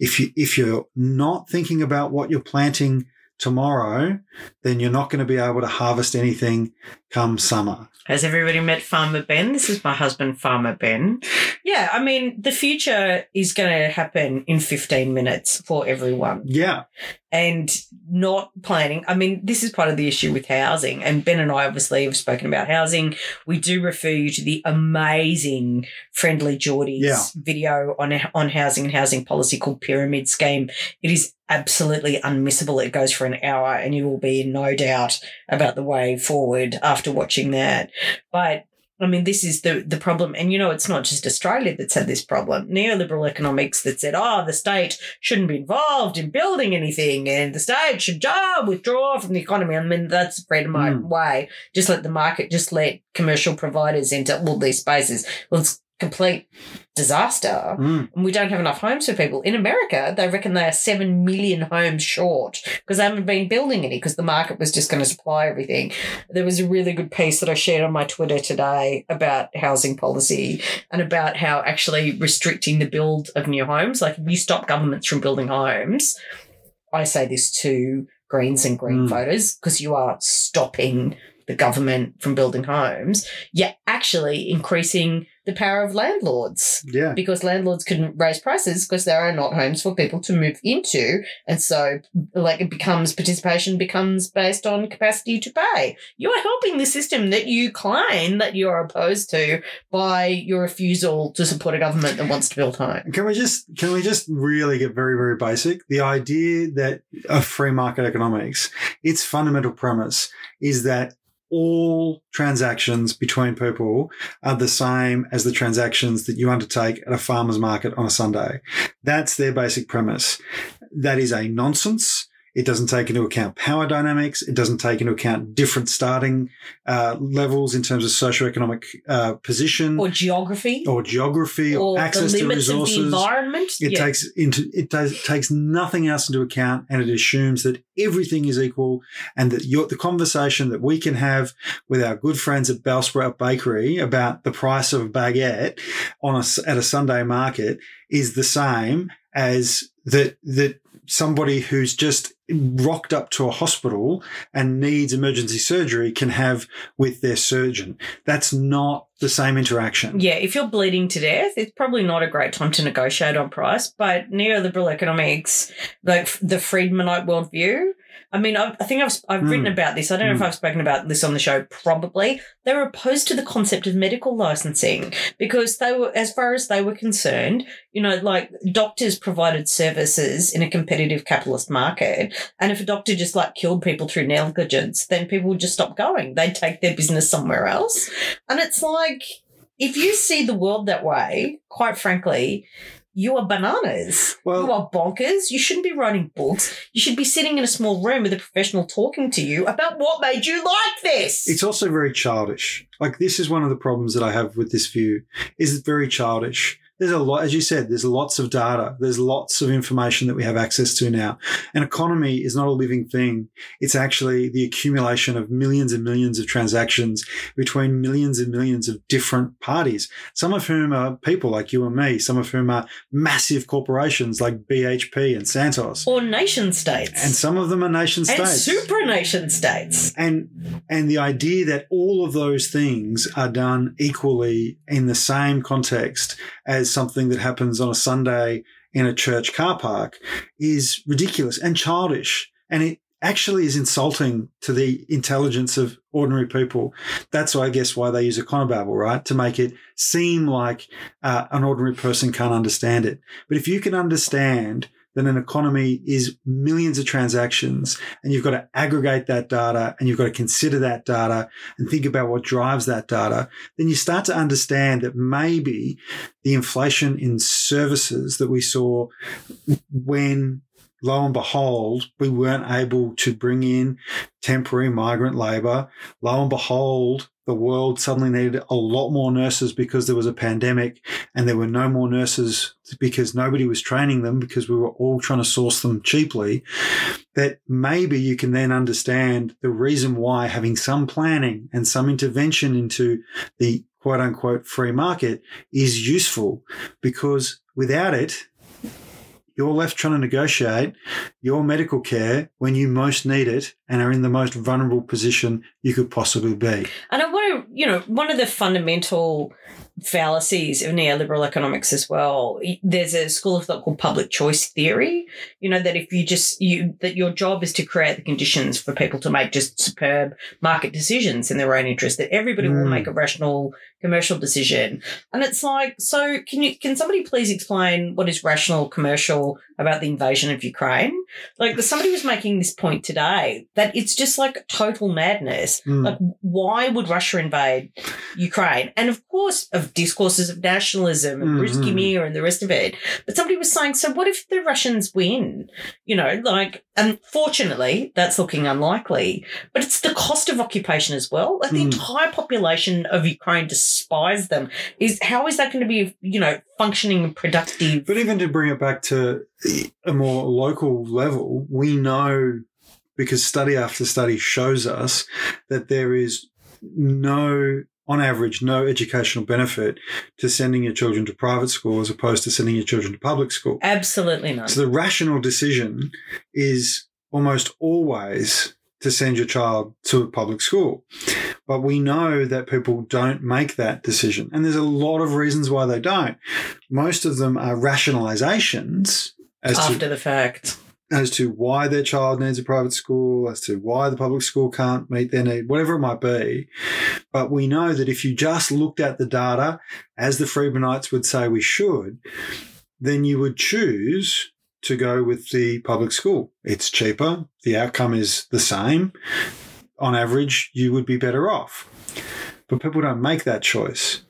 If you, if you're not thinking about what you're planting tomorrow, then you're not going to be able to harvest anything come summer. Has everybody met Farmer Ben? This is my husband, Farmer Ben. Yeah, I mean, the future is going to happen in fifteen minutes for everyone. Yeah. And not planning. I mean, this is part of the issue with housing. And Ben and I obviously have spoken about housing. We do refer you to the amazing Friendly Geordie's yeah. video on, on housing and housing policy called Pyramid Scheme. It is absolutely unmissable. It goes for an hour and you will be in no doubt about the way forward after watching that. But I mean, this is the, the problem. And, you know, it's not just Australia that's had this problem. Neoliberal economics that said, oh, the state shouldn't be involved in building anything and the state should oh, withdraw from the economy. I mean, that's freedom mm. way. Just let the market, just let commercial providers enter all these spaces. Well, it's complete disaster. Mm. And we don't have enough homes for people. In America, they reckon they are seven million homes short because they haven't been building any because the market was just going to supply everything. There was a really good piece that I shared on my Twitter today about housing policy and about how actually restricting the build of new homes, like if you stop governments from building homes, I say this to Greens and Green mm. voters, because you are stopping the government from building homes, you're actually increasing the power of landlords. Yeah. Because landlords can raise prices because there are not homes for people to move into. And so, like, it becomes participation becomes based on capacity to pay. You are helping the system that you claim that you are opposed to by your refusal to support a government that wants to build homes. Can we just can we just really get very, very basic? The idea that of free market economics, its fundamental premise is that all transactions between people are the same as the transactions that you undertake at a farmer's market on a Sunday. That's their basic premise. That is a nonsense. It doesn't take into account power dynamics. It doesn't take into account different starting uh, levels in terms of socioeconomic uh, position. Or geography. Or geography or, or access to resources. Or the limits of the environment. It, yeah. takes, into, it does, takes nothing else into account, and it assumes that everything is equal and that your, the conversation that we can have with our good friends at Bellsprout Bakery about the price of a baguette on a, at a Sunday market is the same as that that somebody who's just rocked up to a hospital and needs emergency surgery can have with their surgeon. That's not the same interaction. Yeah, if you're bleeding to death, it's probably not a great time to negotiate on price, but neoliberal economics, like the Friedmanite worldview, I mean, I, I think I've I've mm. written about this. I don't know mm. if I've spoken about this on the show, probably. They were opposed to the concept of medical licensing because they were, as far as they were concerned, you know, like doctors provided services in a competitive capitalist market. And if a doctor just like killed people through negligence, then people would just stop going. They'd take their business somewhere else. And it's like, if you see the world that way, quite frankly, you are bananas. Well, you are bonkers. You shouldn't be writing books. You should be sitting in a small room with a professional talking to you about what made you like this. It's also very childish. Like, this is one of the problems that I have with this view, is it's very childish. There's a lot, as you said, there's lots of data. There's lots of information that we have access to now. An economy is not a living thing. It's actually the accumulation of millions and millions of transactions between millions and millions of different parties, some of whom are people like you and me, some of whom are massive corporations like B H P and Santos. Or nation states. And some of them are nation states. And supranation states. And, and the idea that all of those things are done equally in the same context as something that happens on a Sunday in a church car park is ridiculous and childish, and it actually is insulting to the intelligence of ordinary people. That's, I guess, why they use Econobabble, right, to make it seem like uh, an ordinary person can't understand it. But if you can understand that an economy is millions of transactions and you've got to aggregate that data and you've got to consider that data and think about what drives that data, then you start to understand that maybe the inflation in services that we saw when, lo and behold, we weren't able to bring in temporary migrant labor, lo and behold, the world suddenly needed a lot more nurses because there was a pandemic and there were no more nurses because nobody was training them because we were all trying to source them cheaply, that maybe you can then understand the reason why having some planning and some intervention into the quote-unquote free market is useful, because without it, you're left trying to negotiate your medical care when you most need it and are in the most vulnerable position you could possibly be. And I want to, you know, one of the fundamental fallacies of neoliberal economics as well, there's a school of thought called public choice theory, you know, that if you just, you that your job is to create the conditions for people to make just superb market decisions in their own interest, that everybody mm. will make a rational commercial decision. And it's like, so can you, can somebody please explain what is rational commercial about the invasion of Ukraine? Like, somebody was making this point today that it's just like total madness. Mm. Like, why would Russia doctrine by Ukraine. And, of course, of discourses of nationalism and Ruski mm-hmm. Mir and the rest of it. But somebody was saying, so what if the Russians win? You know, like, unfortunately, that's looking unlikely. But it's the cost of occupation as well. Like, the mm. entire population of Ukraine despise them. Is how is that going to be, you know, functioning and productive? But even to bring it back to a more local level, we know, because study after study shows us that there is no, on average, no educational benefit to sending your children to private school as opposed to sending your children to public school. Absolutely not. So the rational decision is almost always to send your child to a public school. But we know that people don't make that decision. And there's a lot of reasons why they don't. Most of them are rationalizations as after to, the fact. As to why their child needs a private school, as to why the public school can't meet their need, whatever it might be. But we know that if you just looked at the data, as the Freemanites would say we should, then you would choose to go with the public school. It's cheaper. The outcome is the same. On average, you would be better off. But people don't make that choice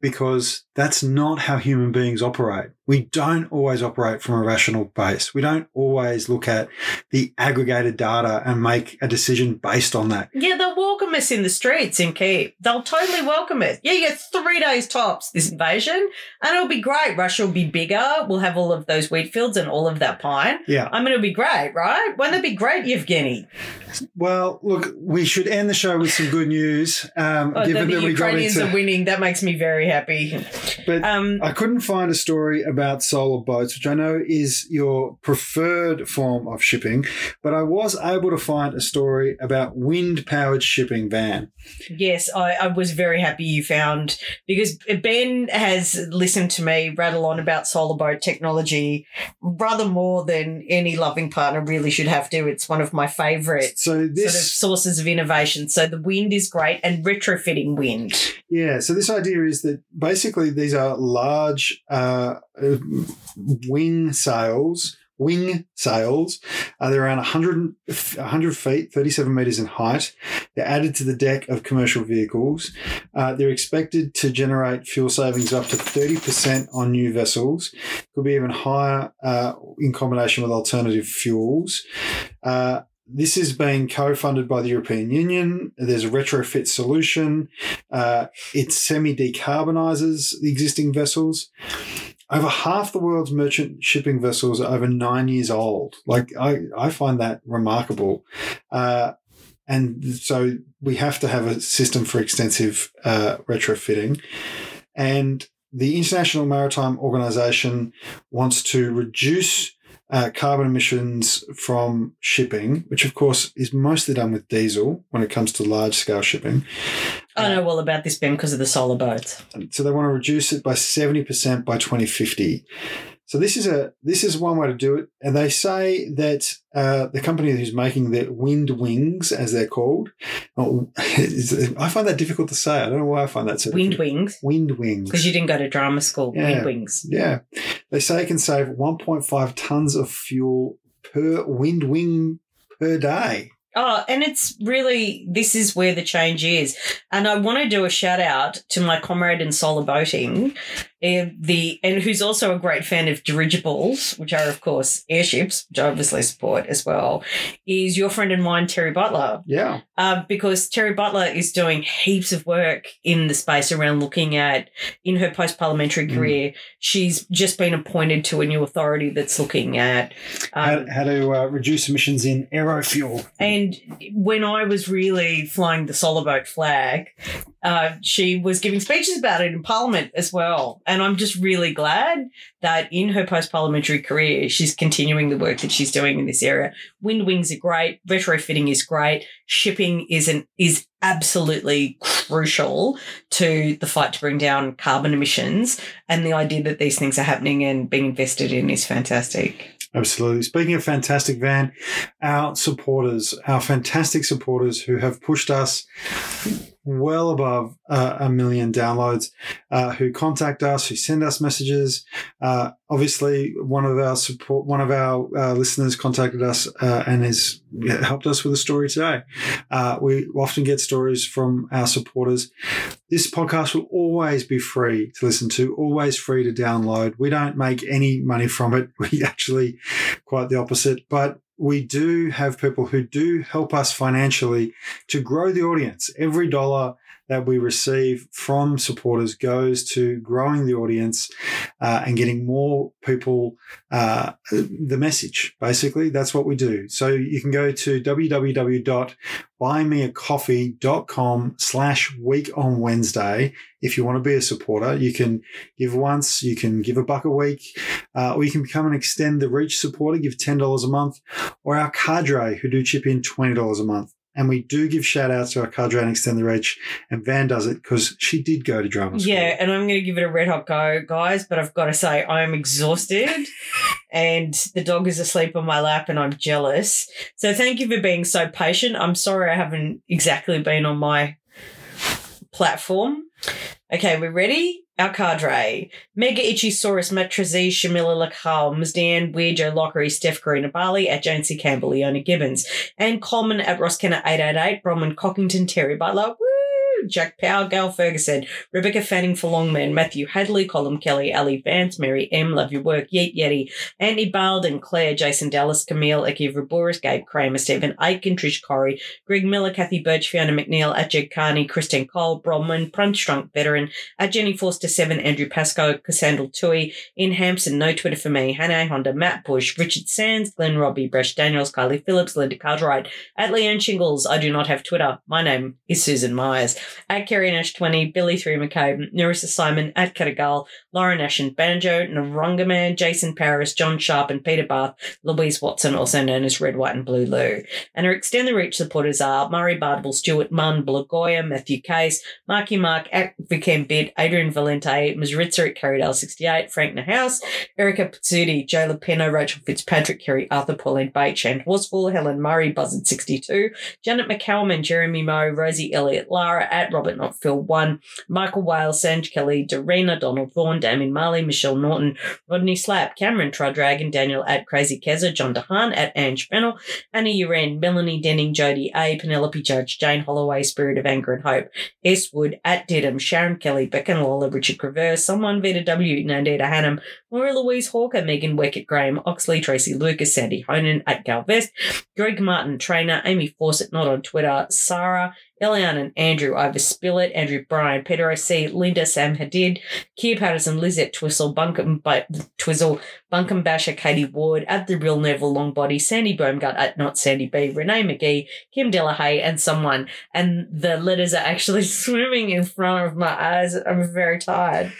because that's not how human beings operate. We don't always operate from a rational base. We don't always look at the aggregated data and make a decision based on that. Yeah, they'll welcome us in the streets in Kyiv. They'll totally welcome us. Yeah, you get three days tops, this invasion, and it'll be great. Russia will be bigger. We'll have all of those wheat fields and all of that pine. Yeah. I mean, it'll be great, right? Won't that be great, Yevgeny? Well, look, we should end the show with some good news. Um, oh, given that, that we Ukrainians got into- are winning. That makes me very happy. But um, I couldn't find a story about solar boats, which I know is your preferred form of shipping, but I was able to find a story about wind-powered shipping, Van. Yes, I, I was very happy you found, because Ben has listened to me rattle on about solar boat technology rather more than any loving partner really should have to. It's one of my favourite so this, sort of sources of innovation. So the wind is great, and retrofitting wind. Yeah, so this idea is that basically these are large uh, wing sails. Wing sails. Uh, they're around one hundred, one hundred feet, thirty-seven metres in height. They're added to the deck of commercial vehicles. Uh, they're expected to generate fuel savings up to thirty percent on new vessels. Could be even higher uh, in combination with alternative fuels. Uh, This is being co-funded by the European Union. There's a retrofit solution. Uh, it semi-decarbonises the existing vessels. Over half the world's merchant shipping vessels are over nine years old. Like, I, I find that remarkable. Uh, and so we have to have a system for extensive uh, retrofitting. And the International Maritime Organization wants to reduce Uh, carbon emissions from shipping, which, of course, is mostly done with diesel when it comes to large-scale shipping. I know all about this, Ben, because of the solar boats. So they want to reduce it by seventy percent by twenty fifty. So this is a this is one way to do it. And they say that uh, the company who's making the wind wings, as they're called, oh, I find that difficult to say. I don't know why I find that so Wind difficult. wings? Wind wings. Because you didn't go to drama school. Yeah. Wind wings. Yeah. They say it can save one point five tonnes of fuel per wind wing per day. Oh, and it's really, this is where the change is. And I want to do a shout out to my comrade in solar boating, the and who's also a great fan of dirigibles, which are, of course, airships, which I obviously support as well, is your friend and mine, Terry Butler. Yeah. Uh, because Terry Butler is doing heaps of work in the space around looking at, in her post-parliamentary career, mm. she's just been appointed to a new authority that's looking at um, how, how to uh, reduce emissions in aerofuel. And And when I was really flying the solar boat flag, uh, she was giving speeches about it in Parliament as well. And I'm just really glad that in her post-parliamentary career, she's continuing the work that she's doing in this area. Wind wings are great. Retrofitting is great. Shipping is an, is absolutely crucial to the fight to bring down carbon emissions. And the idea that these things are happening and being invested in is fantastic. Absolutely. Speaking of fantastic, Van, our supporters, our fantastic supporters who have pushed us well above uh, a million downloads, uh, who contact us, who send us messages. Uh, obviously, one of our support, one of our uh, listeners contacted us uh, and has helped us with a story today. Uh, we often get stories from our supporters. This podcast will always be free to listen to, always free to download. We don't make any money from it. We actually quite the opposite, but we do have people who do help us financially to grow the audience. Every dollar that we receive from supporters goes to growing the audience uh, and getting more people uh, the message, basically. That's what we do. So you can go to www.buymeacoffee.com slash week on Wednesday. If you want to be a supporter, you can give once, you can give a buck a week, uh, or you can become and extend the reach supporter, give ten dollars a month, or our cadre who do chip in twenty dollars a month. And we do give shout-outs to our cadre and Extend the Reach, and Van does it because she did go to drama school. Yeah, and I'm going to give it a red-hot go, guys, but I've got to say I'm exhausted and the dog is asleep on my lap and I'm jealous. So thank you for being so patient. I'm sorry I haven't exactly been on my platform. Okay, we're ready? Our cadre. Mega Ichisaurus, Matrazi, Shamila Lakhal, Mazdan, Weirjo, Lockery, Steph Karina Barley, at Jane C. Campbell, Leona Gibbons, and Coleman at Ross Kenner eight eight eight, Bronwyn Cockington, Terry Butler, woo, Jack Powell, Gail Ferguson, Rebecca Fanning for Longman, Matthew Hadley, Colin Kelly, Ali Vance, Mary M, Love Your Work, Yeet Yeti, Andy Balden, Claire, Jason Dallas, Camille, Aki Raburis, Gabe Kramer, Stephen Aitken, Trish Corrie, Greg Miller, Kathy Birch, Fiona McNeil, Ajay Carney, Christine Cole, Bronwyn, Punch Drunk Veteran, at Jenny Forster, Seven, Andrew Pascoe, Cassandra Tui, In Hampson, No Twitter for Me, Hannah Honda, Matt Bush, Richard Sands, Glenn Robbie, Bresh Daniels, Kylie Phillips, Linda Cartwright, at Leanne Shingles, I do not have Twitter, my name is Susan Myers, at Kerry Nash twenty, Billy three McCabe, Nerissa Simon, at Katagal, Lauren Ash and Banjo, Narongaman, Jason Paris, John Sharp and Peter Barth, Louise Watson, also known as Red, White and Blue Lou. And her Extend the Reach supporters are Murray Bardwell, Stuart Munn, Blagoya, Matthew Case, Marky Mark, at Vikem Bid, Adrian Valente, Mazritza at Carrydale sixty-eight, Frank Nahouse, Erica Pizzuti, Joe Lapeno, Rachel Fitzpatrick, Kerry Arthur, Pauline Bache, Shane Horsfall, Helen Murray, Buzzard sixty-two, Janet McCalman, Jeremy Moe, Rosie Elliott, Lara at Robert Not Phil one, Michael Wales, Sanj Kelly, Dorena, Donald Vaughan, Damien Marley, Michelle Norton, Rodney Slap, Cameron Tridragon, Daniel at Crazy Keza, John DeHaan at Ange Fennell, Anna Uran, Melanie Denning, Jodie A, Penelope Judge, Jane Holloway, Spirit of Anger and Hope, S Wood at Dedham, Sharon Kelly, Becca Lawler, Richard Creverse, Someone Vita W, Nandita Hannum, Laura Louise Hawker, Megan Weckett Graham, Oxley, Tracy Lucas, Sandy Honan at Galvest, Greg Martin Trainer, Amy Fawcett, not on Twitter, Sarah, Elian and Andrew Ivor Spillett, Andrew Bryan, Peter O C, Linda, Sam Hadid, Keir Patterson, Lizette Twizzle, Bunkum, Twizzle, Bunkum Basher, Katie Ward, at The Real Neville Longbody, Sandy Boamgut at Not Sandy B, Renee McGee, Kim Delahaye, and someone. And the letters are actually swimming in front of my eyes. I'm very tired.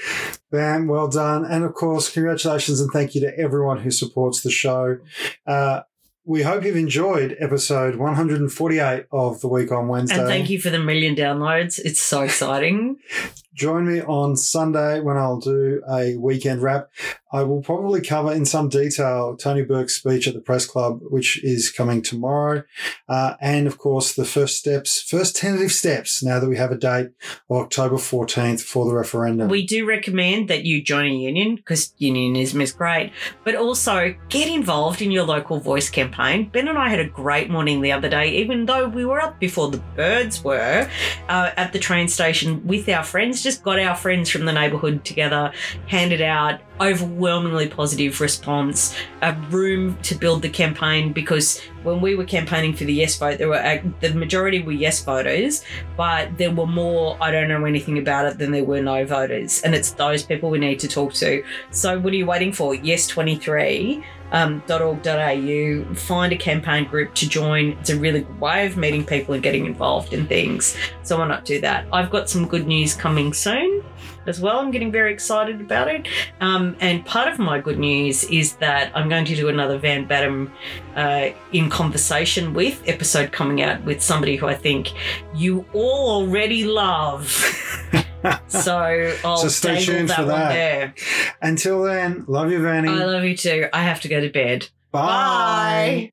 Bam, well done. And, of course, congratulations and thank you to everyone who supports the show. Uh, We hope you've enjoyed episode one forty-eight of The Week on Wednesday. And thank you for the million downloads. It's so exciting. Join me on Sunday when I'll do a weekend wrap. I will probably cover in some detail Tony Burke's speech at the Press Club, which is coming tomorrow, uh, and, of course, the first steps, first tentative steps now that we have a date of October fourteenth for the referendum. We do recommend that you join a union because unionism is great, but also get involved in your local voice campaign. Ben and I had a great morning the other day, even though we were up before the birds were uh, at the train station with our friends. Just got our friends from the neighbourhood together, handed out overwhelmingly positive response, a room to build the campaign, because when we were campaigning for the yes vote, there were uh, the majority were yes voters, but there were more I don't know anything about it than there were no voters, and it's those people we need to talk to. So what are you waiting for? yes twenty-three dot org dot a u. Um, find a campaign group to join. It's a really good way of meeting people and getting involved in things. So why not do that? I've got some good news coming soon as well. I'm getting very excited about it. Um, and part of my good news is that I'm going to do another Van Badham uh, in conversation with episode coming out with somebody who I think you all already love. so I'll so stay tuned that for that. One there. Until then, love you, Vanny. I love you too. I have to go to bed. Bye. Bye.